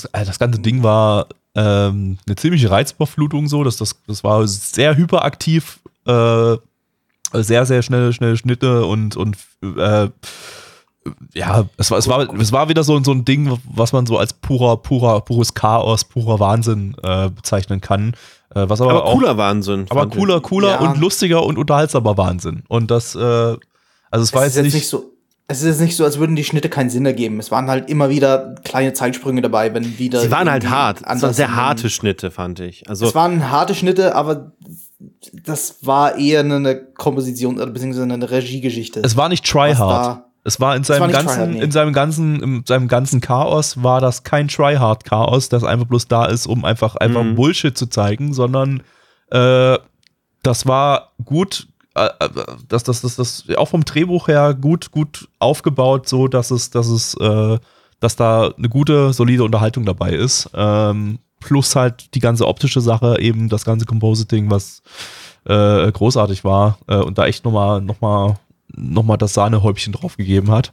Ding war eine ziemliche Reizüberflutung so, dass das war sehr hyperaktiv, sehr, sehr schnelle Schnitte und es war wieder so ein Ding, was man so als pures Chaos, purer Wahnsinn bezeichnen kann. Was aber auch, cooler Wahnsinn. Aber cooler und lustiger und unterhaltsamer Wahnsinn. Und das, es war jetzt nicht so. Es ist jetzt nicht so, als würden die Schnitte keinen Sinn ergeben. Es waren halt immer wieder kleine Zeitsprünge dabei, wenn wieder. Sie waren halt hart. Es waren sehr harte Schnitte, fand ich. Also es waren harte Schnitte, aber das war eher eine Komposition bzw. eine Regiegeschichte. Es war nicht tryhard. Es war in seinem ganzen Chaos war das kein tryhard Chaos, das einfach bloß da ist, um einfach Bullshit zu zeigen, sondern das war gut. Das auch vom Drehbuch her gut aufgebaut, so dass da eine gute, solide Unterhaltung dabei ist. Plus halt die ganze optische Sache, eben das ganze Compositing, was großartig war und da echt nochmal das Sahnehäubchen drauf gegeben hat.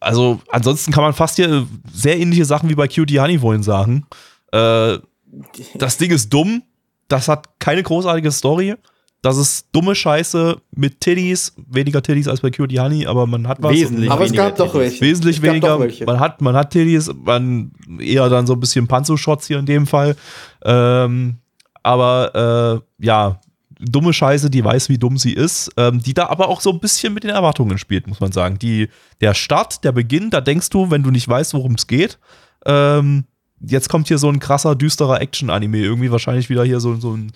Also ansonsten kann man fast hier sehr ähnliche Sachen wie bei Cutie Honey vorhin sagen. Das Ding ist dumm. Das hat keine großartige Story. Das ist dumme Scheiße mit Titties. Weniger Titties als bei Cutie Honey, aber man hat was. Wesentlich aber es gab doch welche. Wesentlich weniger. Man hat Titties, man eher dann so ein bisschen Panzo-Shots hier in dem Fall. Dumme Scheiße, die weiß, wie dumm sie ist. Die da aber auch so ein bisschen mit den Erwartungen spielt, muss man sagen. Der Beginn, da denkst du, wenn du nicht weißt, worum es geht, jetzt kommt hier so ein krasser, düsterer Action-Anime. Irgendwie wahrscheinlich wieder hier so ein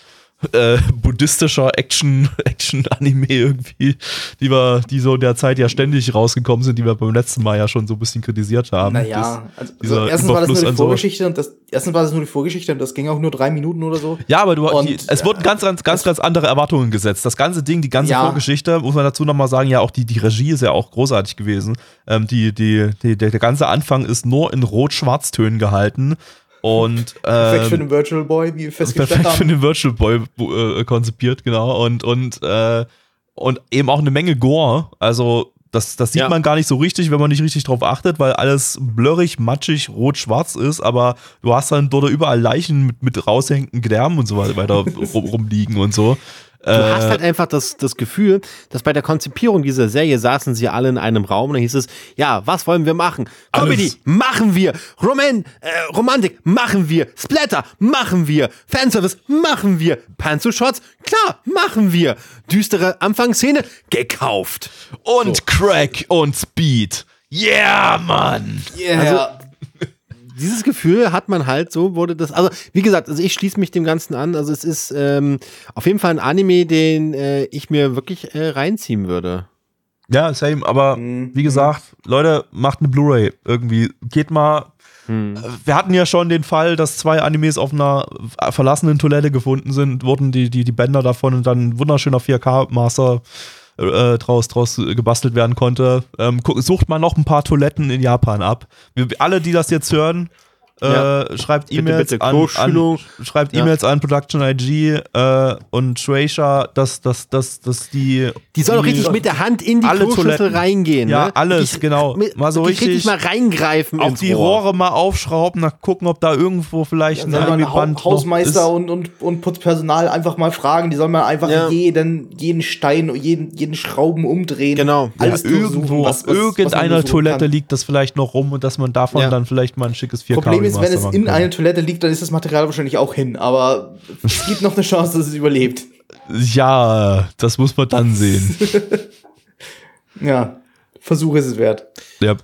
buddhistischer Action-Anime irgendwie, die so in der Zeit ja ständig rausgekommen sind, die wir beim letzten Mal ja schon so ein bisschen kritisiert haben. Naja, also erstens war das nur die Vorgeschichte und das ging auch nur 3 Minuten oder so. Ja, aber es wurden ganz andere Erwartungen gesetzt. Das ganze Ding, die ganze Vorgeschichte, muss man dazu nochmal sagen, ja auch die Regie ist ja auch großartig gewesen. Der ganze Anfang ist nur in Rot-Schwarz-Tönen gehalten. Und perfekt für den Virtual Boy, wie wir festgestellt haben. Perfekt für den Virtual Boy konzipiert, genau. Und eben auch eine Menge Gore. Also das sieht man gar nicht so richtig, wenn man nicht richtig drauf achtet, weil alles blurrig, matschig, rot-schwarz ist. Aber du hast dann dort überall Leichen mit raushängenden Gedärmen und so weiter rumliegen und so. Du hast halt einfach das Gefühl, dass bei der Konzipierung dieser Serie saßen sie alle in einem Raum und dann hieß es, ja, was wollen wir machen? Comedy, machen wir! Romantik, machen wir! Splatter, machen wir! Fanservice, machen wir! Panzershots, klar, machen wir! Düstere Anfangsszene, gekauft! Und so. Crack und Speed! Yeah, Mann! Yeah! Also, dieses Gefühl hat man halt, so wurde das, also wie gesagt, also ich schließe mich dem Ganzen an, also es ist auf jeden Fall ein Anime, den ich mir wirklich reinziehen würde. Ja, same, aber wie gesagt, Leute, macht eine Blu-ray irgendwie, geht mal, wir hatten ja schon den Fall, dass 2 Animes auf einer verlassenen Toilette gefunden sind, wurden die Bänder davon und dann ein wunderschöner 4K-Master draus gebastelt werden konnte. Sucht mal noch ein paar Toiletten in Japan ab. Alle, die das jetzt hören, schreibt E-Mails an Production IG und Shueisha, dass die soll doch richtig mit der Hand in die Kloschüssel reingehen. Ja, ne? Alles, genau. Mal so richtig mal reingreifen. Auch die Rohre mal aufschrauben, mal gucken, ob da irgendwo vielleicht ein Band Hausmeister noch ist. Und Putzpersonal einfach mal fragen. Die sollen mal einfach jeden Stein, jeden Schrauben umdrehen. Genau. Alles irgendwo auf irgendeiner Toilette liegt das vielleicht noch rum und dass man davon dann vielleicht mal ein schickes 4K ist, wenn es in einer Toilette liegt, dann ist das Material wahrscheinlich auch hin, aber es gibt noch eine Chance, dass es überlebt. Ja, das muss man dann sehen. Ja, Versuch ist es wert. Ja.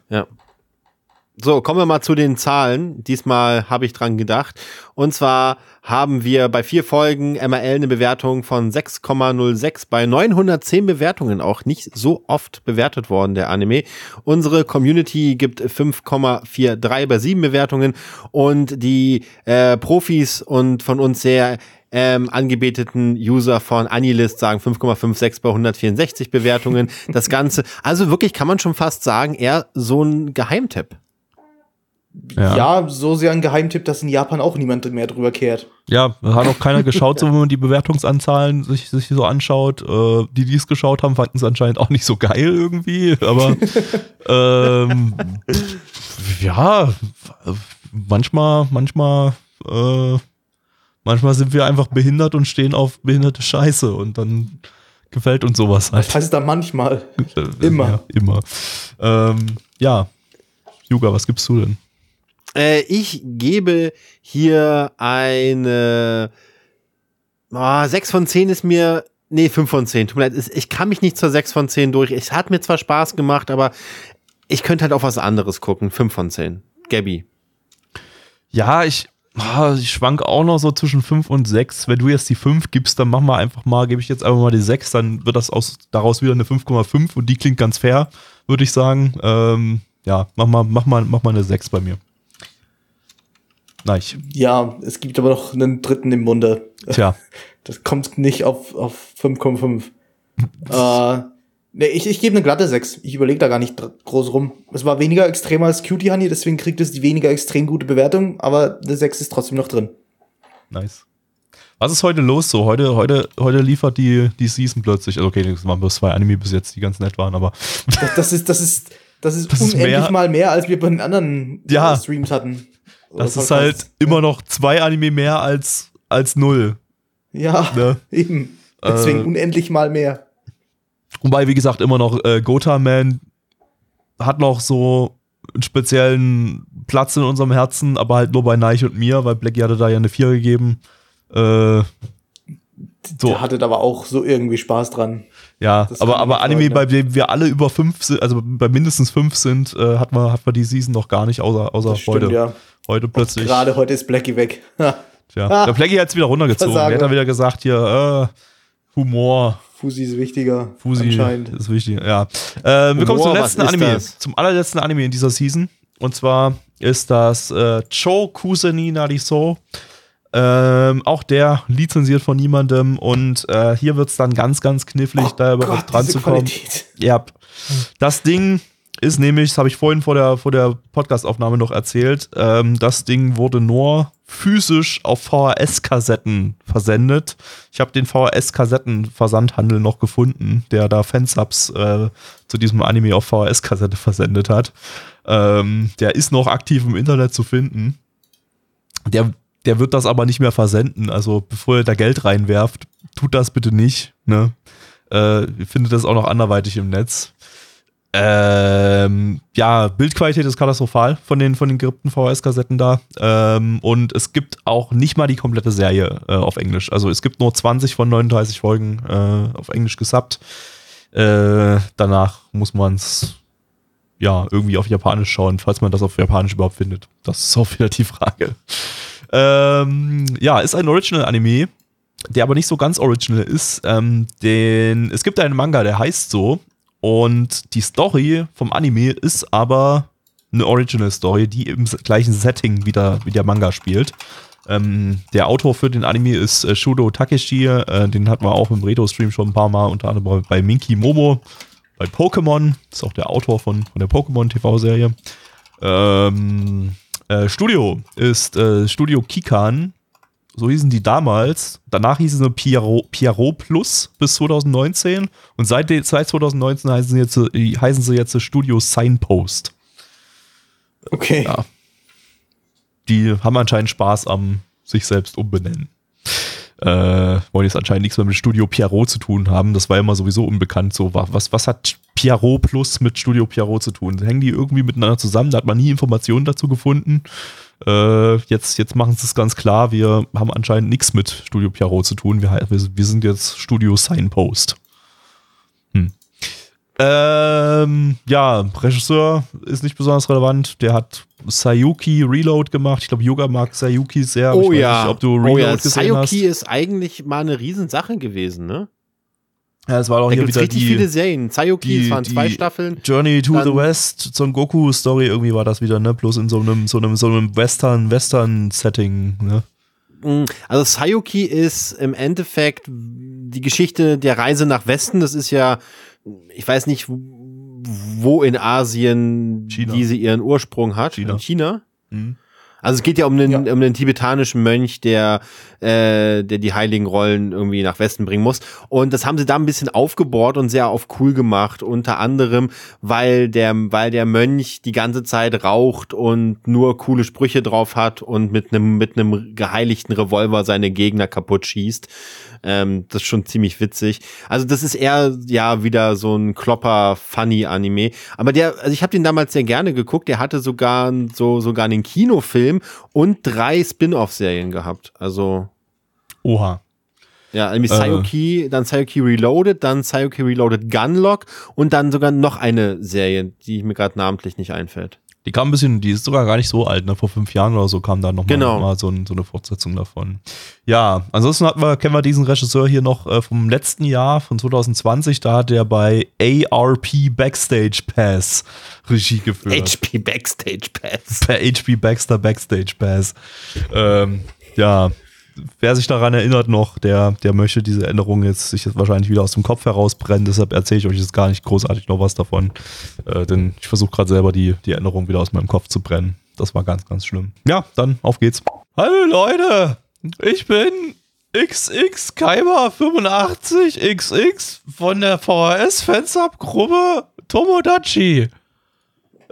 So, kommen wir mal zu den Zahlen. Diesmal habe ich dran gedacht. Und zwar haben wir bei 4 Folgen MRL eine Bewertung von 6,06 bei 910 Bewertungen. Auch nicht so oft bewertet worden, der Anime. Unsere Community gibt 5,43 bei 7 Bewertungen. Und die Profis und von uns sehr angebeteten User von Anilist sagen 5,56 bei 164 Bewertungen. Das Ganze, also wirklich kann man schon fast sagen, eher so ein Geheimtipp. Ja, so sehr ein Geheimtipp, dass in Japan auch niemand mehr drüber kehrt. Ja, hat auch keiner geschaut, so wenn man die Bewertungsanzahlen sich so anschaut. Die es geschaut haben, fanden es anscheinend auch nicht so geil irgendwie, aber ja, manchmal sind wir einfach behindert und stehen auf behinderte Scheiße und dann gefällt uns sowas halt. Das heißt dann manchmal. Immer. Ja, Yuga, was gibst du denn? Ich gebe hier eine 6 von 10 ist mir, nee, 5 von 10, tut mir leid, ich kann mich nicht zur 6 von 10 durch, es hat mir zwar Spaß gemacht, aber ich könnte halt auch was anderes gucken, 5 von 10, Gabi. Ja, ich schwank auch noch so zwischen 5 und 6. Wenn du jetzt die 5 gibst, dann gebe ich jetzt einfach mal die 6, dann wird das daraus wieder eine 5,5 und die klingt ganz fair, würde ich sagen. Ja, mach mal eine 6 bei mir. Nein. Ja, es gibt aber noch einen dritten im Bunde. Tja. Das kommt nicht auf 5,5. Nee, ich gebe eine glatte 6. Ich überlege da gar nicht groß rum. Es war weniger extrem als Cutie Honey, deswegen kriegt es die weniger extrem gute Bewertung, aber eine 6 ist trotzdem noch drin. Nice. Was ist heute los so? Heute liefert die Season plötzlich. Also okay, das waren bloß 2 Anime bis jetzt, die ganz nett waren, aber Das ist unendlich mal mehr, als wir bei den anderen Streams hatten. Das ist halt immer noch 2 Anime mehr als 0. Ja, ne? Eben. Deswegen unendlich mal mehr. Wobei, wie gesagt, immer noch Gotaman hat noch so einen speziellen Platz in unserem Herzen, aber halt nur bei Neich und mir, weil Blackie hatte da ja eine 4 gegeben. So. Der hatte aber auch so irgendwie Spaß dran. Ja, aber Anime, bei dem wir alle über 5 sind, also bei mindestens 5 sind, hat man die Season noch gar nicht außer Freude. Stimmt, ja. Heute plötzlich. Und gerade heute ist Blackie weg. Tja, der Blackie hat es wieder runtergezogen. Der hat dann wieder gesagt, hier, Humor. Fusi ist wichtiger. Fusi ist wichtiger, ja. Wir kommen zum letzten Anime. Das? Zum allerletzten Anime in dieser Season. Und zwar ist das Chou Kuseni Nariso. Auch der lizenziert von niemandem. Und hier wird es dann ganz, ganz knifflig, da überhaupt dran zu kommen. Ja. Das Ding ist nämlich, das habe ich vorhin vor der Podcast-Aufnahme noch erzählt, das Ding wurde nur physisch auf VHS-Kassetten versendet. Ich habe den VHS-Kassetten-Versandhandel noch gefunden, der da Fansubs zu diesem Anime auf VHS-Kassette versendet hat. Der ist noch aktiv im Internet zu finden. Der wird das aber nicht mehr versenden. Also bevor ihr da Geld reinwerft, tut das bitte nicht. Ne? Ihr findet das auch noch anderweitig im Netz. Ja, Bildqualität ist katastrophal von den gerippten VHS-Kassetten da. Und es gibt auch nicht mal die komplette Serie auf Englisch. Also es gibt nur 20 von 39 Folgen auf Englisch gesubbt. Danach muss man es ja irgendwie auf Japanisch schauen, falls man das auf Japanisch überhaupt findet. Das ist auch wieder die Frage. Ja, ist ein Original-Anime, der aber nicht so ganz original ist. Es gibt einen Manga, der heißt so. Und die Story vom Anime ist aber eine Original-Story, die im gleichen Setting wie der Manga spielt. Der Autor für den Anime ist Shudo Takeshi. Den hatten wir auch im Redo-Stream schon ein paar Mal, unter anderem bei Minky Momo, bei Pokémon. Ist auch der Autor von der Pokémon-TV-Serie. Studio ist Studio Kikan. So hießen die damals. Danach hießen sie Pierrot Plus bis 2019. Und seit 2019 heißen sie jetzt Studio Signpost. Okay. Ja. Die haben anscheinend Spaß am sich selbst umbenennen. Wollen jetzt anscheinend nichts mehr mit Studio Pierrot zu tun haben. Das war immer sowieso unbekannt. So, was hat Pierrot Plus mit Studio Pierrot zu tun? Hängen die irgendwie miteinander zusammen? Da hat man nie Informationen dazu gefunden. Jetzt machen sie es ganz klar. Wir haben anscheinend nichts mit Studio Pierrot zu tun. Wir sind jetzt Studio Signpost. Ja, Regisseur ist nicht besonders relevant. Der hat Sayuki Reload gemacht. Ich glaube, Yoga mag Sayuki sehr. Oh, ich weiß nicht, ob du Reload gesehen Sayuki hast. Sayuki ist eigentlich mal eine Riesensache gewesen, ne? Ja, es war doch da hier wieder richtig viele Serien. Sayuki, es waren 2 Staffeln. Journey to the West, Son Goku-Story irgendwie war das wieder, ne? Bloß in so einem Western-Setting, ne? Also Sayuki ist im Endeffekt die Geschichte der Reise nach Westen. Das ist ja, ich weiß nicht, wo in Asien diese ihren Ursprung hat. China. Mhm. Also es geht ja um einen tibetanischen Mönch, der die heiligen Rollen irgendwie nach Westen bringen muss. Und das haben sie da ein bisschen aufgebohrt und sehr auf cool gemacht. Unter anderem, weil der Mönch die ganze Zeit raucht und nur coole Sprüche drauf hat und mit einem geheiligten Revolver seine Gegner kaputt schießt. Das ist schon ziemlich witzig. Also das ist eher ja wieder so ein Klopper-Funny-Anime. Aber ich habe den damals sehr gerne geguckt. Der hatte sogar einen Kinofilm und 3 Spin-Off-Serien gehabt. Also. Oha. Ja, nämlich Sayuki, dann Sayuki Reloaded, dann Sayuki Reloaded Gunlock und dann sogar noch eine Serie, die mir gerade namentlich nicht einfällt. Die ist sogar gar nicht so alt, ne? Vor 5 Jahren oder so kam da nochmal so eine Fortsetzung davon. Ja, ansonsten kennen wir diesen Regisseur hier noch vom letzten Jahr, von 2020, da hat der bei ARP Backstage Pass Regie geführt. HP Backstage Pass. Per HP Baxter Backstage Pass. Ja, wer sich daran erinnert noch, der möchte diese Änderung sich jetzt wahrscheinlich wieder aus dem Kopf herausbrennen. Deshalb erzähle ich euch jetzt gar nicht großartig noch was davon. Denn ich versuche gerade selber die Änderung wieder aus meinem Kopf zu brennen. Das war ganz, ganz schlimm. Ja, dann auf geht's. Hallo Leute, ich bin XXKeimer85XX von der VHS-Fansub-Gruppe Tomodachi.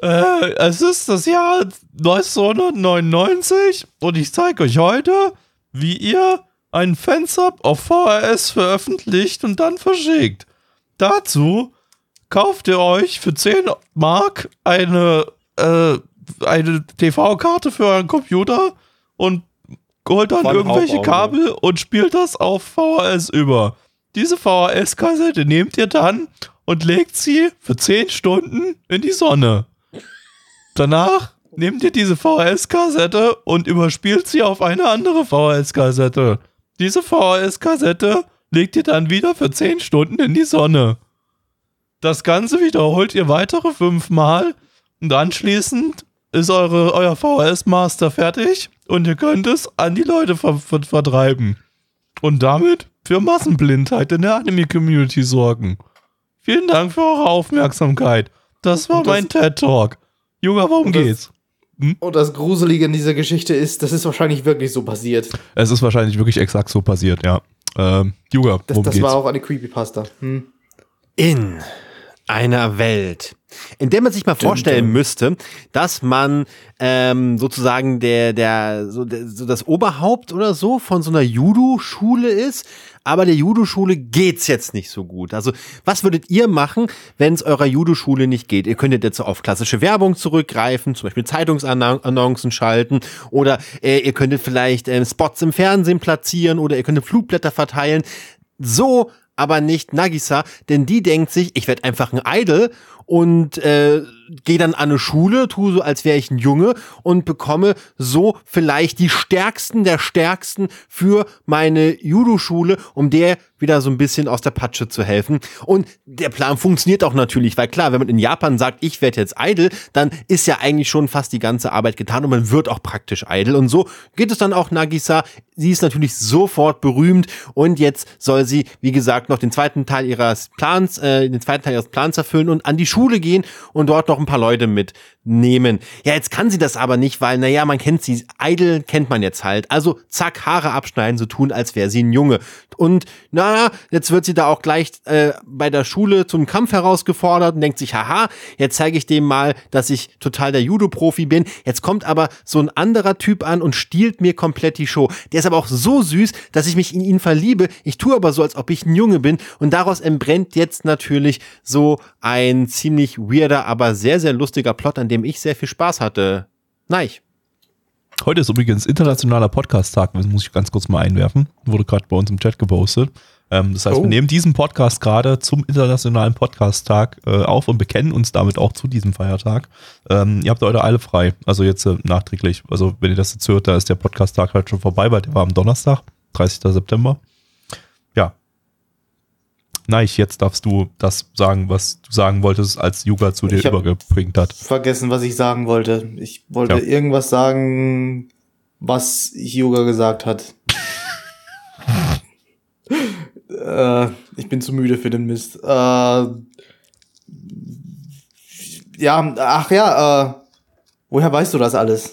Es ist das Jahr 1999 und ich zeige euch heute, wie ihr einen Fansub auf VHS veröffentlicht und dann verschickt. Dazu kauft ihr euch für 10 Mark eine TV-Karte für euren Computer und holt dann irgendwelche Kabel und spielt das auf VHS über. Diese VHS-Kassette nehmt ihr dann und legt sie für 10 Stunden in die Sonne. Danach Nehmt ihr diese VHS-Kassette und überspielt sie auf eine andere VHS-Kassette. Diese VHS-Kassette legt ihr dann wieder für 10 Stunden in die Sonne. Das Ganze wiederholt ihr weitere 5 Mal und anschließend ist euer VHS-Master fertig und ihr könnt es an die Leute vertreiben. Und damit für Massenblindheit in der Anime-Community sorgen. Vielen Dank für eure Aufmerksamkeit. Das war mein TED-Talk. Junge, worum geht's? Und das Gruselige in dieser Geschichte ist, das ist wahrscheinlich wirklich so passiert. Es ist wahrscheinlich wirklich exakt so passiert, ja. Juga, worum geht's? Das war auch eine Creepypasta. Hm. In einer Welt, in der man sich mal vorstellen müsste, dass man sozusagen das Oberhaupt oder so von so einer Judo-Schule ist, aber der Judo-Schule geht's jetzt nicht so gut. Also, was würdet ihr machen, wenn es eurer Judo-Schule nicht geht? Ihr könntet jetzt auf klassische Werbung zurückgreifen, zum Beispiel Zeitungsannoncen schalten oder ihr könntet vielleicht Spots im Fernsehen platzieren oder ihr könntet Flugblätter verteilen. So, aber nicht Nagisa, denn die denkt sich, ich werde einfach ein Idol und gehe dann an eine Schule, tue so, als wäre ich ein Junge und bekomme so vielleicht die Stärksten der Stärksten für meine Judo-Schule, um der wieder so ein bisschen aus der Patsche zu helfen. Und der Plan funktioniert auch natürlich, weil klar, wenn man in Japan sagt, ich werde jetzt Idol, dann ist ja eigentlich schon fast die ganze Arbeit getan und man wird auch praktisch Idol. Und so geht es dann auch Nagisa. Sie ist natürlich sofort berühmt und jetzt soll sie, wie gesagt, noch den zweiten Teil ihres Plans erfüllen und an die Schule gehen und dort noch ein paar Leute mitnehmen. Ja, jetzt kann sie das aber nicht, weil, naja, man kennt sie, Idol kennt man jetzt halt. Also zack, Haare abschneiden, so tun, als wäre sie ein Junge. Und naja, jetzt wird sie da auch gleich bei der Schule zum Kampf herausgefordert und denkt sich, haha, jetzt zeige ich dem mal, dass ich total der Judo-Profi bin. Jetzt kommt aber so ein anderer Typ an und stiehlt mir komplett die Show. Der ist aber auch so süß, dass ich mich in ihn verliebe. Ich tue aber so, als ob ich ein Junge bin. Und daraus entbrennt jetzt natürlich so ein ziemlich weirder, aber sehr, sehr lustiger Plot, an dem ich sehr viel Spaß hatte. Nein. Heute ist übrigens internationaler Podcast-Tag, das muss ich ganz kurz mal einwerfen. Wurde gerade bei uns im Chat gepostet. Das heißt, wir nehmen diesen Podcast gerade zum internationalen Podcast-Tag auf und bekennen uns damit auch zu diesem Feiertag. Ihr habt heute alle frei, also jetzt nachträglich. Also wenn ihr das jetzt hört, da ist der Podcast-Tag halt schon vorbei, weil der war am Donnerstag, 30. September. Ja. Nein, jetzt darfst du das sagen, was du sagen wolltest, als Yuga zu dir übergebringt hat. Vergessen, was ich sagen wollte. Ich wollte irgendwas sagen, was Yuga gesagt hat. Ich bin zu müde für den Mist. Woher weißt du das alles?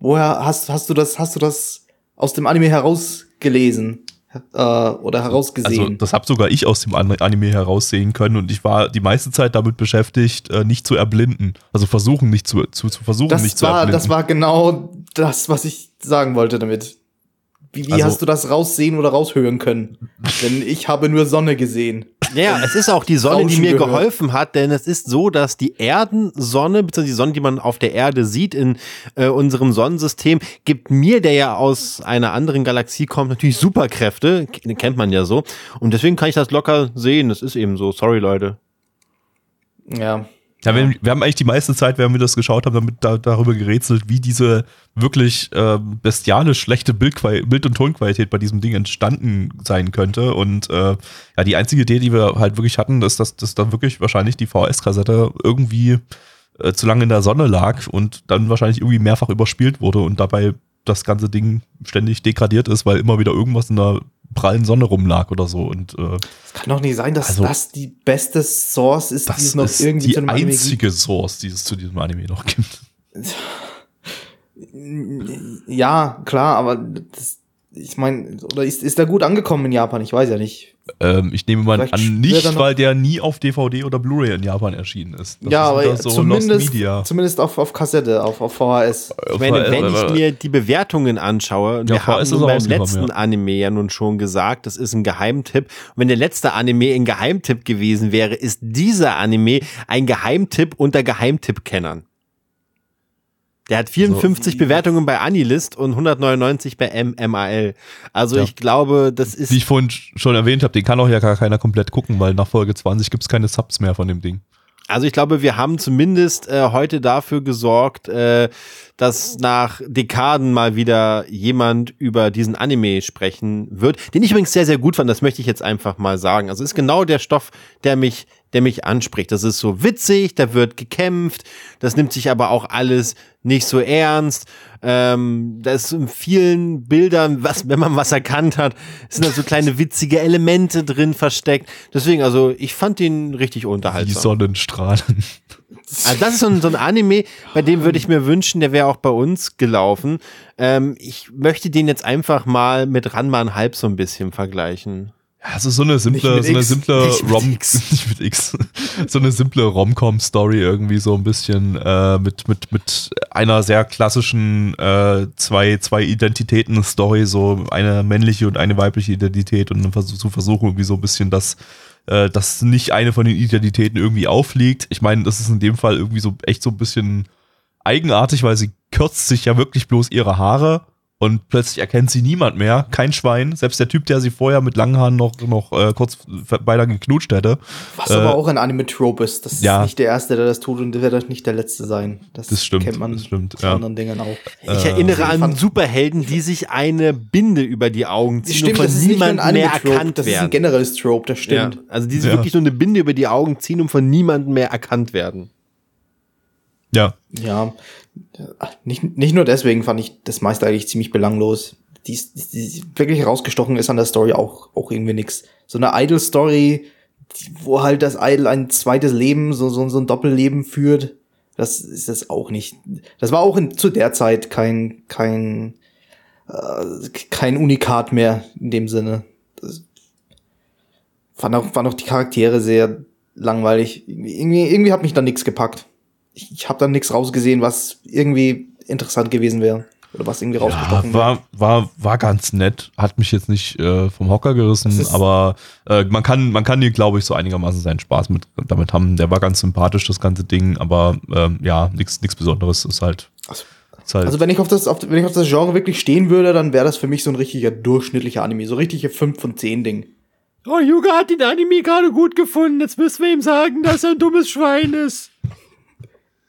Woher hast du das aus dem Anime herausgelesen? Oder herausgesehen. Also das habe sogar ich aus dem Anime heraussehen können und ich war die meiste Zeit damit beschäftigt, nicht zu erblinden. Also versuchen nicht zu erblinden. Das war genau das, was ich sagen wollte damit. Wie hast du das raussehen oder raushören können? Denn ich habe nur Sonne gesehen. Ja, es ist auch die Sonne, die mir geholfen hat, denn es ist so, dass die Erdensonne, beziehungsweise die Sonne, die man auf der Erde sieht in unserem Sonnensystem, gibt mir, der ja aus einer anderen Galaxie kommt, natürlich Superkräfte, kennt man ja so. Und deswegen kann ich das locker sehen, das ist eben so, sorry Leute. Ja. Ja, wir haben eigentlich die meiste Zeit, während wir das geschaut haben, darüber gerätselt, wie diese wirklich bestialisch schlechte Bild- und Tonqualität bei diesem Ding entstanden sein könnte. Und die einzige Idee, die wir halt wirklich hatten, ist, dass da wirklich wahrscheinlich die VHS-Kassette irgendwie zu lange in der Sonne lag und dann wahrscheinlich irgendwie mehrfach überspielt wurde und dabei das ganze Ding ständig degradiert ist, weil immer wieder irgendwas in der prallen Sonne rumlag oder so. Und es kann doch nicht sein, dass das die beste Source ist, die es noch irgendwie zu einem Anime gibt. Das ist die einzige Source, die es zu diesem Anime noch gibt. Ja, klar, aber ich meine, oder ist der gut angekommen in Japan? Ich weiß ja nicht. Ich nehme mal an, nicht, weil der nie auf DVD oder Blu-ray in Japan erschienen ist. Das ja, ist aber so zumindest auf Kassette, auf VHS. Ich meine, wenn ich mir die Bewertungen anschaue, ja, wir haben beim letzten Anime ja nun schon gesagt, das ist ein Geheimtipp. Und wenn der letzte Anime ein Geheimtipp gewesen wäre, ist dieser Anime ein Geheimtipp unter Geheimtippkennern. Der hat 54 Bewertungen bei Anilist und 199 bei MMAL. Also ich glaube, das ist... Wie ich vorhin schon erwähnt habe, den kann auch ja gar keiner komplett gucken, weil nach Folge 20 gibt es keine Subs mehr von dem Ding. Also ich glaube, wir haben zumindest heute dafür gesorgt, dass nach Dekaden mal wieder jemand über diesen Anime sprechen wird, den ich übrigens sehr, sehr gut fand, das möchte ich jetzt einfach mal sagen. Also ist genau der Stoff, der mich anspricht. Das ist so witzig, da wird gekämpft, das nimmt sich aber auch alles nicht so ernst. Da ist in vielen Bildern, wenn man was erkannt hat, sind da so kleine witzige Elemente drin versteckt. Deswegen, also ich fand den richtig unterhaltsam. Die Sonnenstrahlen. Also das ist so ein Anime, bei dem würde ich mir wünschen, der wäre auch bei uns gelaufen. Ich möchte den jetzt einfach mal mit Ranma & Halb so ein bisschen vergleichen. Also so eine simple Rom-Com-Story irgendwie so ein bisschen mit einer sehr klassischen zwei Identitäten-Story, so eine männliche und eine weibliche Identität, und dann zu versuchen irgendwie so ein bisschen das, dass nicht eine von den Identitäten irgendwie auffliegt. Ich meine, das ist in dem Fall irgendwie so echt so ein bisschen eigenartig, weil sie kürzt sich ja wirklich bloß ihre Haare. Und plötzlich erkennt sie niemand mehr, kein Schwein. Selbst der Typ, der sie vorher mit langen Haaren noch kurz beinahe geknutscht hätte. Was aber auch ein Anime-Trope ist. Das ist nicht der Erste, der das tut, und der wird auch nicht der Letzte sein. Das stimmt, kennt man von anderen Dingen auch. Ich erinnere an Superhelden, die sich eine Binde über die Augen ziehen. Stimmt, und von niemandem mehr erkannt werden. Das ist ein generelles Trope, das stimmt. Ja. Also die sich wirklich nur eine Binde über die Augen ziehen und von niemandem mehr erkannt werden. Ja. Ja. Nicht nur deswegen fand ich das meiste eigentlich ziemlich belanglos. Die wirklich herausgestochen ist an der Story auch irgendwie nix. So eine Idol-Story, wo halt das Idol ein zweites Leben, so ein Doppelleben führt, das ist es auch nicht. Das war auch zu der Zeit kein Unikat mehr in dem Sinne. Das waren auch die Charaktere sehr langweilig. Irgendwie hat mich da nichts gepackt. Ich habe dann nichts rausgesehen, was irgendwie interessant gewesen wäre. Oder was irgendwie rausgestochen wäre. War ganz nett. Hat mich jetzt nicht vom Hocker gerissen. Aber man kann hier, glaube ich, so einigermaßen seinen Spaß damit haben. Der war ganz sympathisch, das ganze Ding. Aber nichts Besonderes ist halt. Also wenn ich auf das Genre wirklich stehen würde, dann wäre das für mich so ein richtiger durchschnittlicher Anime. So richtige 5 von 10 Ding. Oh, Yuga hat den Anime gerade gut gefunden. Jetzt müssen wir ihm sagen, dass er ein dummes Schwein ist.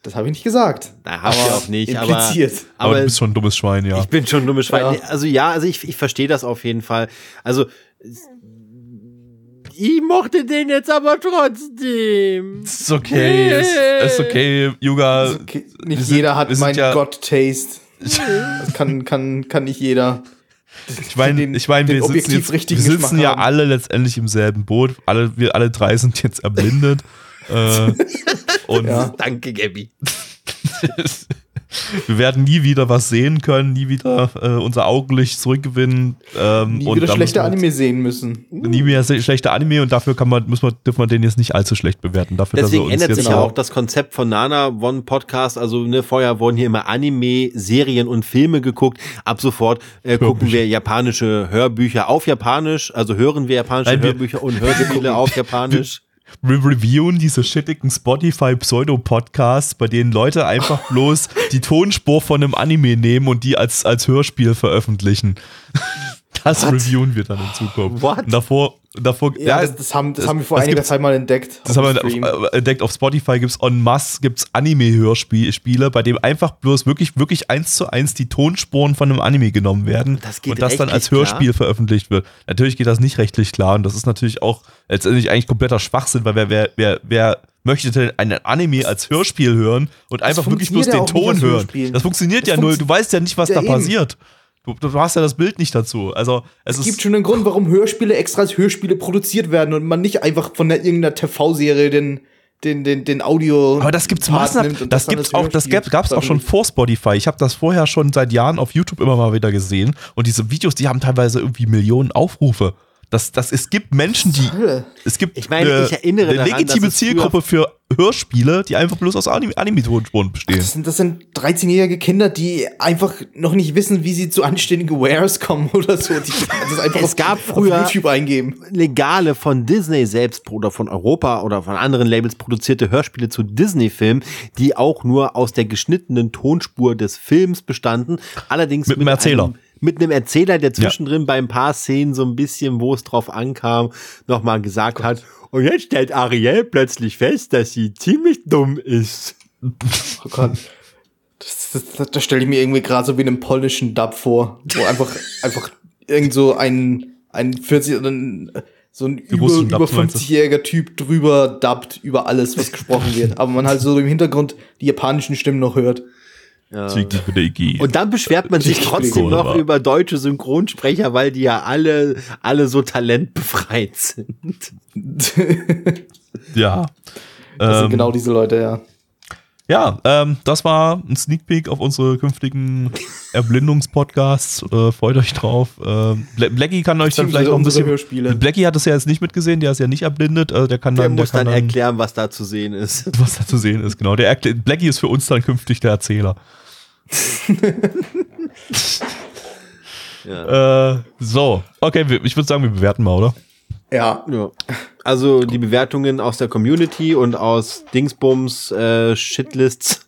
Das habe ich nicht gesagt. Da habe ich auch nicht. Impliziert. Aber du bist schon ein dummes Schwein, ja. Ich bin schon ein dummes Schwein. Ja. Also ich verstehe das auf jeden Fall. Also ich mochte den jetzt aber trotzdem. Ist okay. Hey. Ist okay, Yuga. Ist okay. Jeder hat mein God-Taste. Das kann nicht jeder. Ich meine, wir sitzen ja alle letztendlich im selben Boot. Wir alle drei sind jetzt erblindet. Und ja. Danke, Gabi. Wir werden nie wieder was sehen können, nie wieder unser Augenlicht zurückgewinnen. Nie wieder schlechte Anime sehen müssen. Nie wieder schlechte Anime, und dafür dürfen wir den jetzt nicht allzu schlecht bewerten. Dafür, deswegen ändert sich ja auch das Konzept von Nana One Podcast. Also vorher wurden hier immer Anime, Serien und Filme geguckt. Ab sofort gucken wir japanische Hörbücher auf Japanisch. Also hören wir japanische Hörbücher und Hörspiele auf Japanisch. Wir reviewen diese shittigen Spotify-Pseudo-Podcasts, bei denen Leute einfach bloß die Tonspur von einem Anime nehmen und die als Hörspiel veröffentlichen. Das reviewen wir dann in Zukunft. Und davor, ja, das haben wir vor einiger Zeit mal entdeckt. Das haben wir entdeckt. Auf Spotify gibt es en masse Anime-Hörspiele, bei dem einfach bloß wirklich 1:1 die Tonspuren von einem Anime genommen werden, das geht, und das dann als Hörspiel veröffentlicht wird. Natürlich geht das nicht rechtlich klar, und das ist natürlich auch letztendlich eigentlich kompletter Schwachsinn, weil wer möchte denn einen Anime als Hörspiel hören und einfach wirklich bloß den Ton hören? Das funktioniert ja null. Du weißt ja nicht, was da passiert. Du hast ja das Bild nicht dazu. Also, es gibt schon einen Grund, warum Hörspiele extra als Hörspiele produziert werden und man nicht einfach von irgendeiner TV-Serie den Audio. Aber das gibt's massenhaft. Das gab's auch schon vor Spotify. Ich habe das vorher schon seit Jahren auf YouTube immer mal wieder gesehen. Und diese Videos, die haben teilweise irgendwie Millionen Aufrufe. Es gibt Menschen, eine legitime Zielgruppe für Hörspiele, die einfach bloß aus Anime-Tonspuren bestehen. Das sind 13-jährige Kinder, die einfach noch nicht wissen, wie sie zu anständigen Wares kommen oder so. Es gab früher auf YouTube eingeben. Legale, von Disney selbst oder von Europa oder von anderen Labels produzierte Hörspiele zu Disney-Filmen, die auch nur aus der geschnittenen Tonspur des Films bestanden. Allerdings mit einem Erzähler. mit einem Erzähler, der zwischendrin bei ein paar Szenen so ein bisschen, wo es drauf ankam, nochmal gesagt hat, und jetzt stellt Ariel plötzlich fest, dass sie ziemlich dumm ist. Oh Gott. Das stelle ich mir irgendwie gerade so wie einen polnischen Dub vor, wo einfach irgend so ein 40 oder so ein über 50-jähriger Typ drüber dubbt über alles, was gesprochen wird. Aber man halt so im Hintergrund die japanischen Stimmen noch hört. Ja. Und dann beschwert man sich trotzdem noch über deutsche Synchronsprecher, weil die ja alle so talentbefreit sind. Ja. Das sind genau diese Leute, ja. Ja, das war ein Sneak Peek auf unsere künftigen Erblindungspodcasts. Freut euch drauf. Blackie kann euch dann vielleicht auch ein bisschen... Hörspiele. Blackie hat das ja jetzt nicht mitgesehen, der ist ja nicht erblindet. Also der muss dann erklären, was da zu sehen ist. Was da zu sehen ist, genau. Blackie ist für uns dann künftig der Erzähler. Ja. So, okay, ich würde sagen, wir bewerten mal, oder? Ja. Also die Bewertungen aus der Community und aus Dingsbums, Shitlists.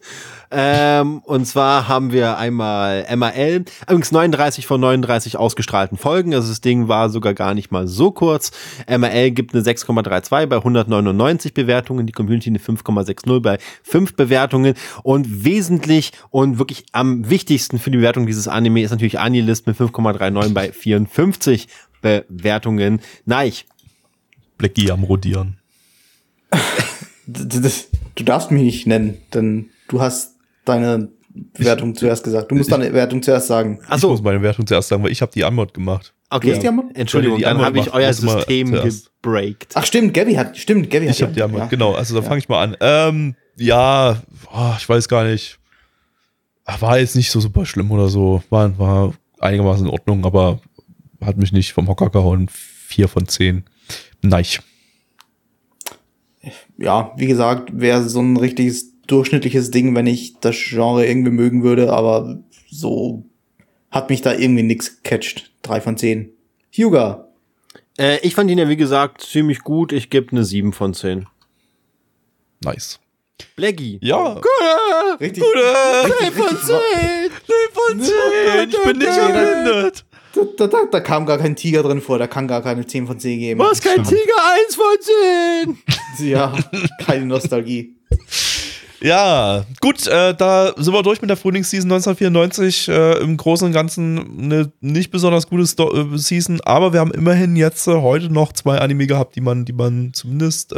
Und zwar haben wir einmal MAL, übrigens 39 von 39 ausgestrahlten Folgen, also das Ding war sogar gar nicht mal so kurz. MAL gibt eine 6,32 bei 199 Bewertungen, die Community eine 5,60 bei 5 Bewertungen, und wesentlich und wirklich am wichtigsten für die Bewertung dieses Anime ist natürlich Anilist mit 5,39 bei 54 Bewertungen. Nein. Blackie am Rodieren. Du darfst mich nicht nennen, denn du hast deine Bewertung zuerst gesagt. Du musst deine Bewertung zuerst sagen. Ach so. Ich muss meine Bewertung zuerst sagen, weil ich habe die Anmod gemacht. Okay, ja. Entschuldigung, dann habe ich euer System gebreakt. Ach stimmt, Gabby hat. Ich habe die Anmod, genau. Also dann fange ich mal an. Ich weiß gar nicht. War jetzt nicht so super schlimm oder so. War einigermaßen in Ordnung, aber hat mich nicht vom Hocker gehauen. 4 von 10. Nein. Ja, wie gesagt, wäre so ein richtiges durchschnittliches Ding, wenn ich das Genre irgendwie mögen würde, aber so hat mich da irgendwie nix gecatcht. 3 von 10. Hyuga. Ich fand ihn ja, wie gesagt, ziemlich gut. Ich gebe eine 7 von 10. Nice. Blackie. Ja. Gute. Richtig. 3 von 10. 3 von 10. Ich bin nicht erblindet. Da kam gar kein Tiger drin vor, da kann gar keine 10 von 10 geben. Was, kein Tiger? 1 von 10! Ja, keine Nostalgie. Ja, gut, da sind wir durch mit der Frühlingsseason 1994. Im Großen und Ganzen eine nicht besonders gute Season, aber wir haben immerhin jetzt heute noch 2 Anime gehabt, die man zumindest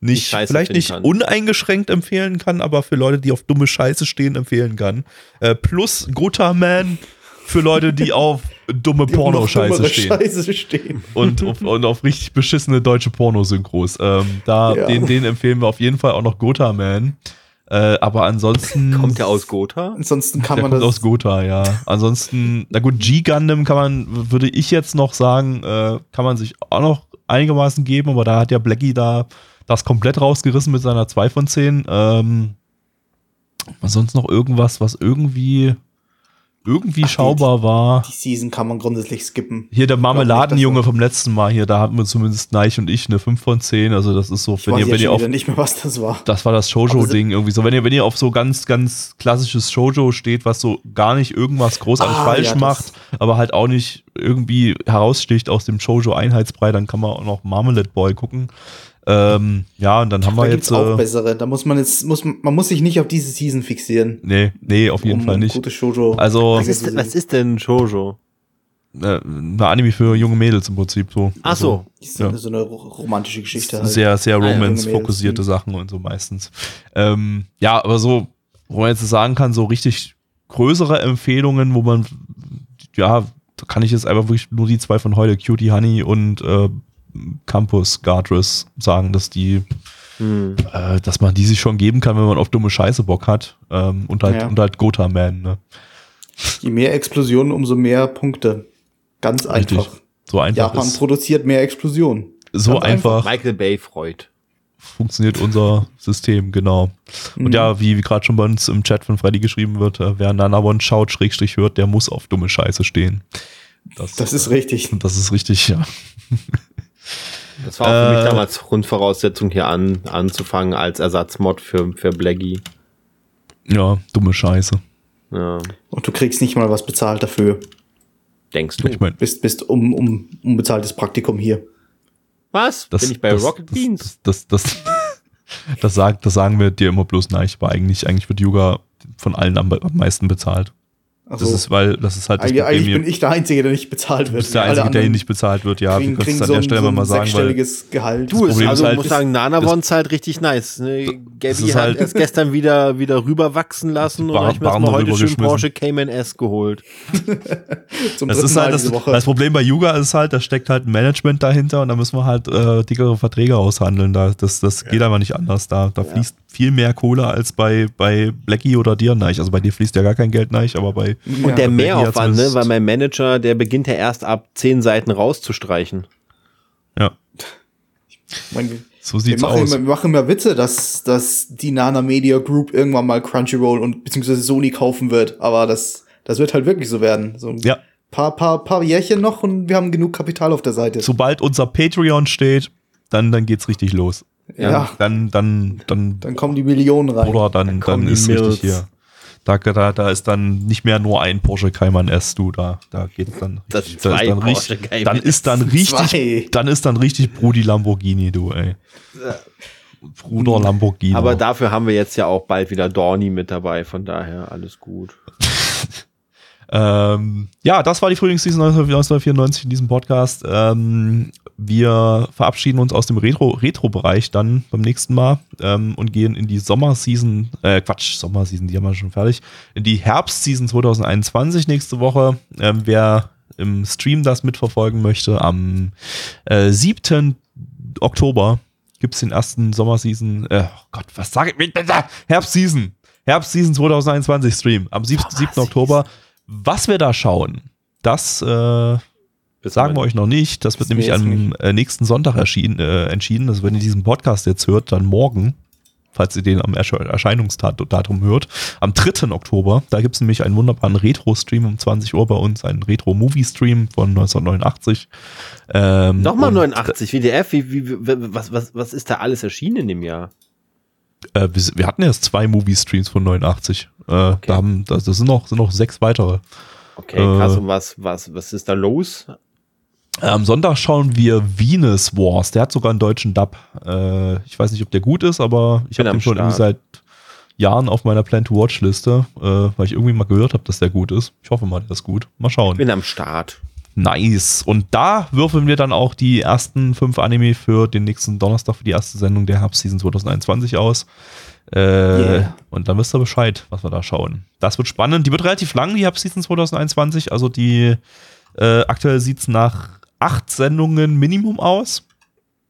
nicht, vielleicht nicht uneingeschränkt empfehlen kann, aber für Leute, die auf dumme Scheiße stehen, empfehlen kann. Plus Gotaman. Für Leute, die auf dumme Porno-Scheiße stehen. Und auf richtig beschissene deutsche Pornosynchros. Den empfehlen wir auf jeden Fall auch noch Gotaman. Aber ansonsten... Kommt der aus Gotha? Ansonsten kann man das... Kommt aus Gotha, ja. Ansonsten, na gut, G-Gundam würde ich jetzt noch sagen, kann man sich auch noch einigermaßen geben, aber da hat ja Blackie da das komplett rausgerissen mit seiner 2 von 10. Sonst noch irgendwas, was irgendwie schaubar war. Die Season kann man grundsätzlich skippen. Hier der Marmeladenjunge vom letzten Mal hier, da hatten wir zumindest Neich und ich eine 5 von 10, also das ist so, wenn ihr auf nicht mehr, was das war. Das war das Shoujo Ding irgendwie so, wenn ihr auf so ganz ganz klassisches Shoujo steht, was so gar nicht irgendwas großartig falsch macht, aber halt auch nicht irgendwie heraussticht aus dem Shoujo Einheitsbrei, dann kann man auch noch Marmalade Boy gucken. Und dann haben wir jetzt auch bessere. Da muss man sich nicht auf diese Season fixieren. Nee, auf jeden Fall nicht. Gute Shoujo. Also was ist denn Shoujo? Eine Anime für junge Mädels im Prinzip so. Ach so. So eine romantische Geschichte. Halt. Sehr, sehr romance-fokussierte Sachen und so meistens. Aber so, wo man jetzt sagen kann, so richtig größere Empfehlungen, wo man, ja, da kann ich jetzt einfach wirklich nur die 2 von heute, Cutie Honey und Campus Guardress sagen, dass dass man die sich schon geben kann, wenn man auf dumme Scheiße Bock hat. Und halt Gotaman. Ne? Je mehr Explosionen, umso mehr Punkte. Ganz einfach. Richtig. So einfach. Japan produziert mehr Explosionen. So einfach. Michael Bay freut. Funktioniert unser System, genau. Und ja, wie gerade schon bei uns im Chat von Freddy geschrieben wird, wer Nana One schaut, / hört, der muss auf dumme Scheiße stehen. Das ist richtig. Das ist richtig, ja. Das war auch für mich damals Grundvoraussetzung, hier anzufangen als Ersatzmod für Blackie. Ja, dumme Scheiße. Ja. Und du kriegst nicht mal was bezahlt dafür. denkst du? Ich mein, bist um unbezahltes Praktikum hier. Was? Das, bin ich bei Rocket Beans? Das sagen wir dir immer bloß nein, aber eigentlich wird Yoga von allen am meisten bezahlt. Also, das ist halt das Problem. Eigentlich bin ich der Einzige, der nicht bezahlt wird. Du bist der Einzige, der hier nicht bezahlt wird, ja. Wir können es an der Stelle mal sagen, weil Gehalt. Du, also ich muss sagen, Nana One ist halt richtig nice. Ne? Gabby hat halt erst gestern wieder rüber wachsen lassen und ich habe mir heute schön Porsche Cayman S geholt. Das ist halt das Problem bei Yuga ist halt, da steckt halt ein Management dahinter und da müssen wir halt dickere Verträge aushandeln. Das geht aber nicht anders. Da fließt viel mehr Kohle als bei Blackie oder dir neich. Also bei dir fließt ja gar kein Geld neich, aber bei und der Mehraufwand, ne, weil mein Manager, der beginnt ja erst ab 10 Seiten rauszustreichen. Ja. Ich meine, so sieht's aus. Wir machen immer Witze, dass die Nana Media Group irgendwann mal Crunchyroll und beziehungsweise Sony kaufen wird, aber das wird halt wirklich so werden. So ja. Paar Jährchen noch und wir haben genug Kapital auf der Seite. Sobald unser Patreon steht, dann geht's richtig los. Ja. Dann kommen die Millionen rein. Oder dann ist richtig hier. Da ist dann nicht mehr nur ein Porsche Cayman S, du, da geht's dann richtig. Dann ist dann richtig Brudi Lamborghini, du, ey. Bruder Lamborghini. Aber dafür haben wir jetzt ja auch bald wieder Dorni mit dabei, von daher alles gut. Ja, das war die Frühlingsseason 1994 in diesem Podcast. Wir verabschieden uns aus dem Retro-Bereich dann beim nächsten Mal und gehen in die Sommerseason, die haben wir schon fertig, in die Herbstseason 2021 nächste Woche. Wer im Stream das mitverfolgen möchte, am 7. Oktober gibt es den ersten Sommerseason, Herbstseason 2021 Stream, am 7. Oktober. Was wir da schauen, das sagen wir euch noch nicht. Das wird nämlich am nächsten Sonntag entschieden. Also wenn ihr diesen Podcast jetzt hört, dann morgen, falls ihr den am Erscheinungsdatum hört, am 3. Oktober. Da gibt es nämlich einen wunderbaren Retro-Stream um 20 Uhr bei uns, einen Retro-Movie-Stream von 1989. Nochmal 89, WDF, was ist da alles erschienen in dem Jahr? Wir hatten erst 2 Movie-Streams von 89. Okay. Das sind noch 6 weitere. Okay, krass. Und was ist da los? Am Sonntag schauen wir Venus Wars. Der hat sogar einen deutschen Dub. Ich weiß nicht, ob der gut ist, aber ich habe den schon irgendwie seit Jahren auf meiner Plan-to-Watch-Liste, weil ich irgendwie mal gehört habe, dass der gut ist. Ich hoffe mal, der ist gut. Mal schauen. Ich bin am Start. Nice. Und da würfeln wir dann auch die ersten 5 Anime für den nächsten Donnerstag für die erste Sendung der Herbstseason 2021 aus. Yeah. Und dann wisst ihr Bescheid, was wir da schauen. Das wird spannend. Die wird relativ lang, die Herbstseason 2021. Also die aktuell sieht es nach 8 Sendungen Minimum aus.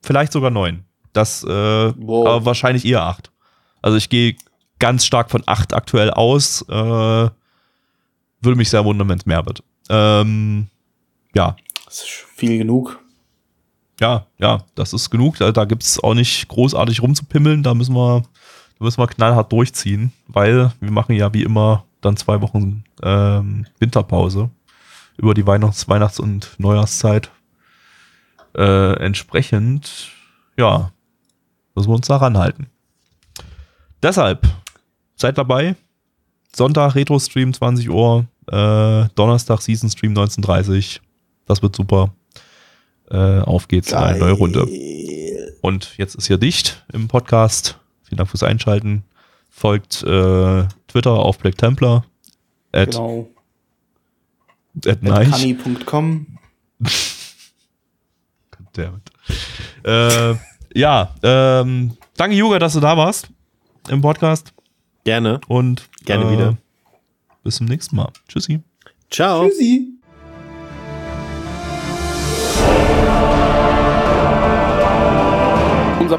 Vielleicht sogar 9. Aber wahrscheinlich eher 8. Also ich gehe ganz stark von 8 aktuell aus. Würde mich sehr wundern, wenn es mehr wird. Ja. Das ist viel genug. Ja, das ist genug. Da gibt es auch nicht großartig rumzupimmeln. Da müssen wir knallhart durchziehen, weil wir machen ja wie immer dann 2 Wochen Winterpause über die Weihnachts- und Neujahrszeit. Entsprechend, ja, müssen wir uns daran halten. Deshalb, seid dabei. Sonntag Retro-Stream 20 Uhr. Donnerstag Season Stream 19:30. Das wird super. Auf geht's in eine neue Runde. Und jetzt ist hier dicht im Podcast. Vielen Dank fürs Einschalten. Folgt Twitter auf Black Templar. Genau. @honey.com. Ja, danke Yoga, dass du da warst im Podcast. Gerne. Und gerne wieder. Bis zum nächsten Mal. Tschüssi. Ciao. Tschüssi. Unser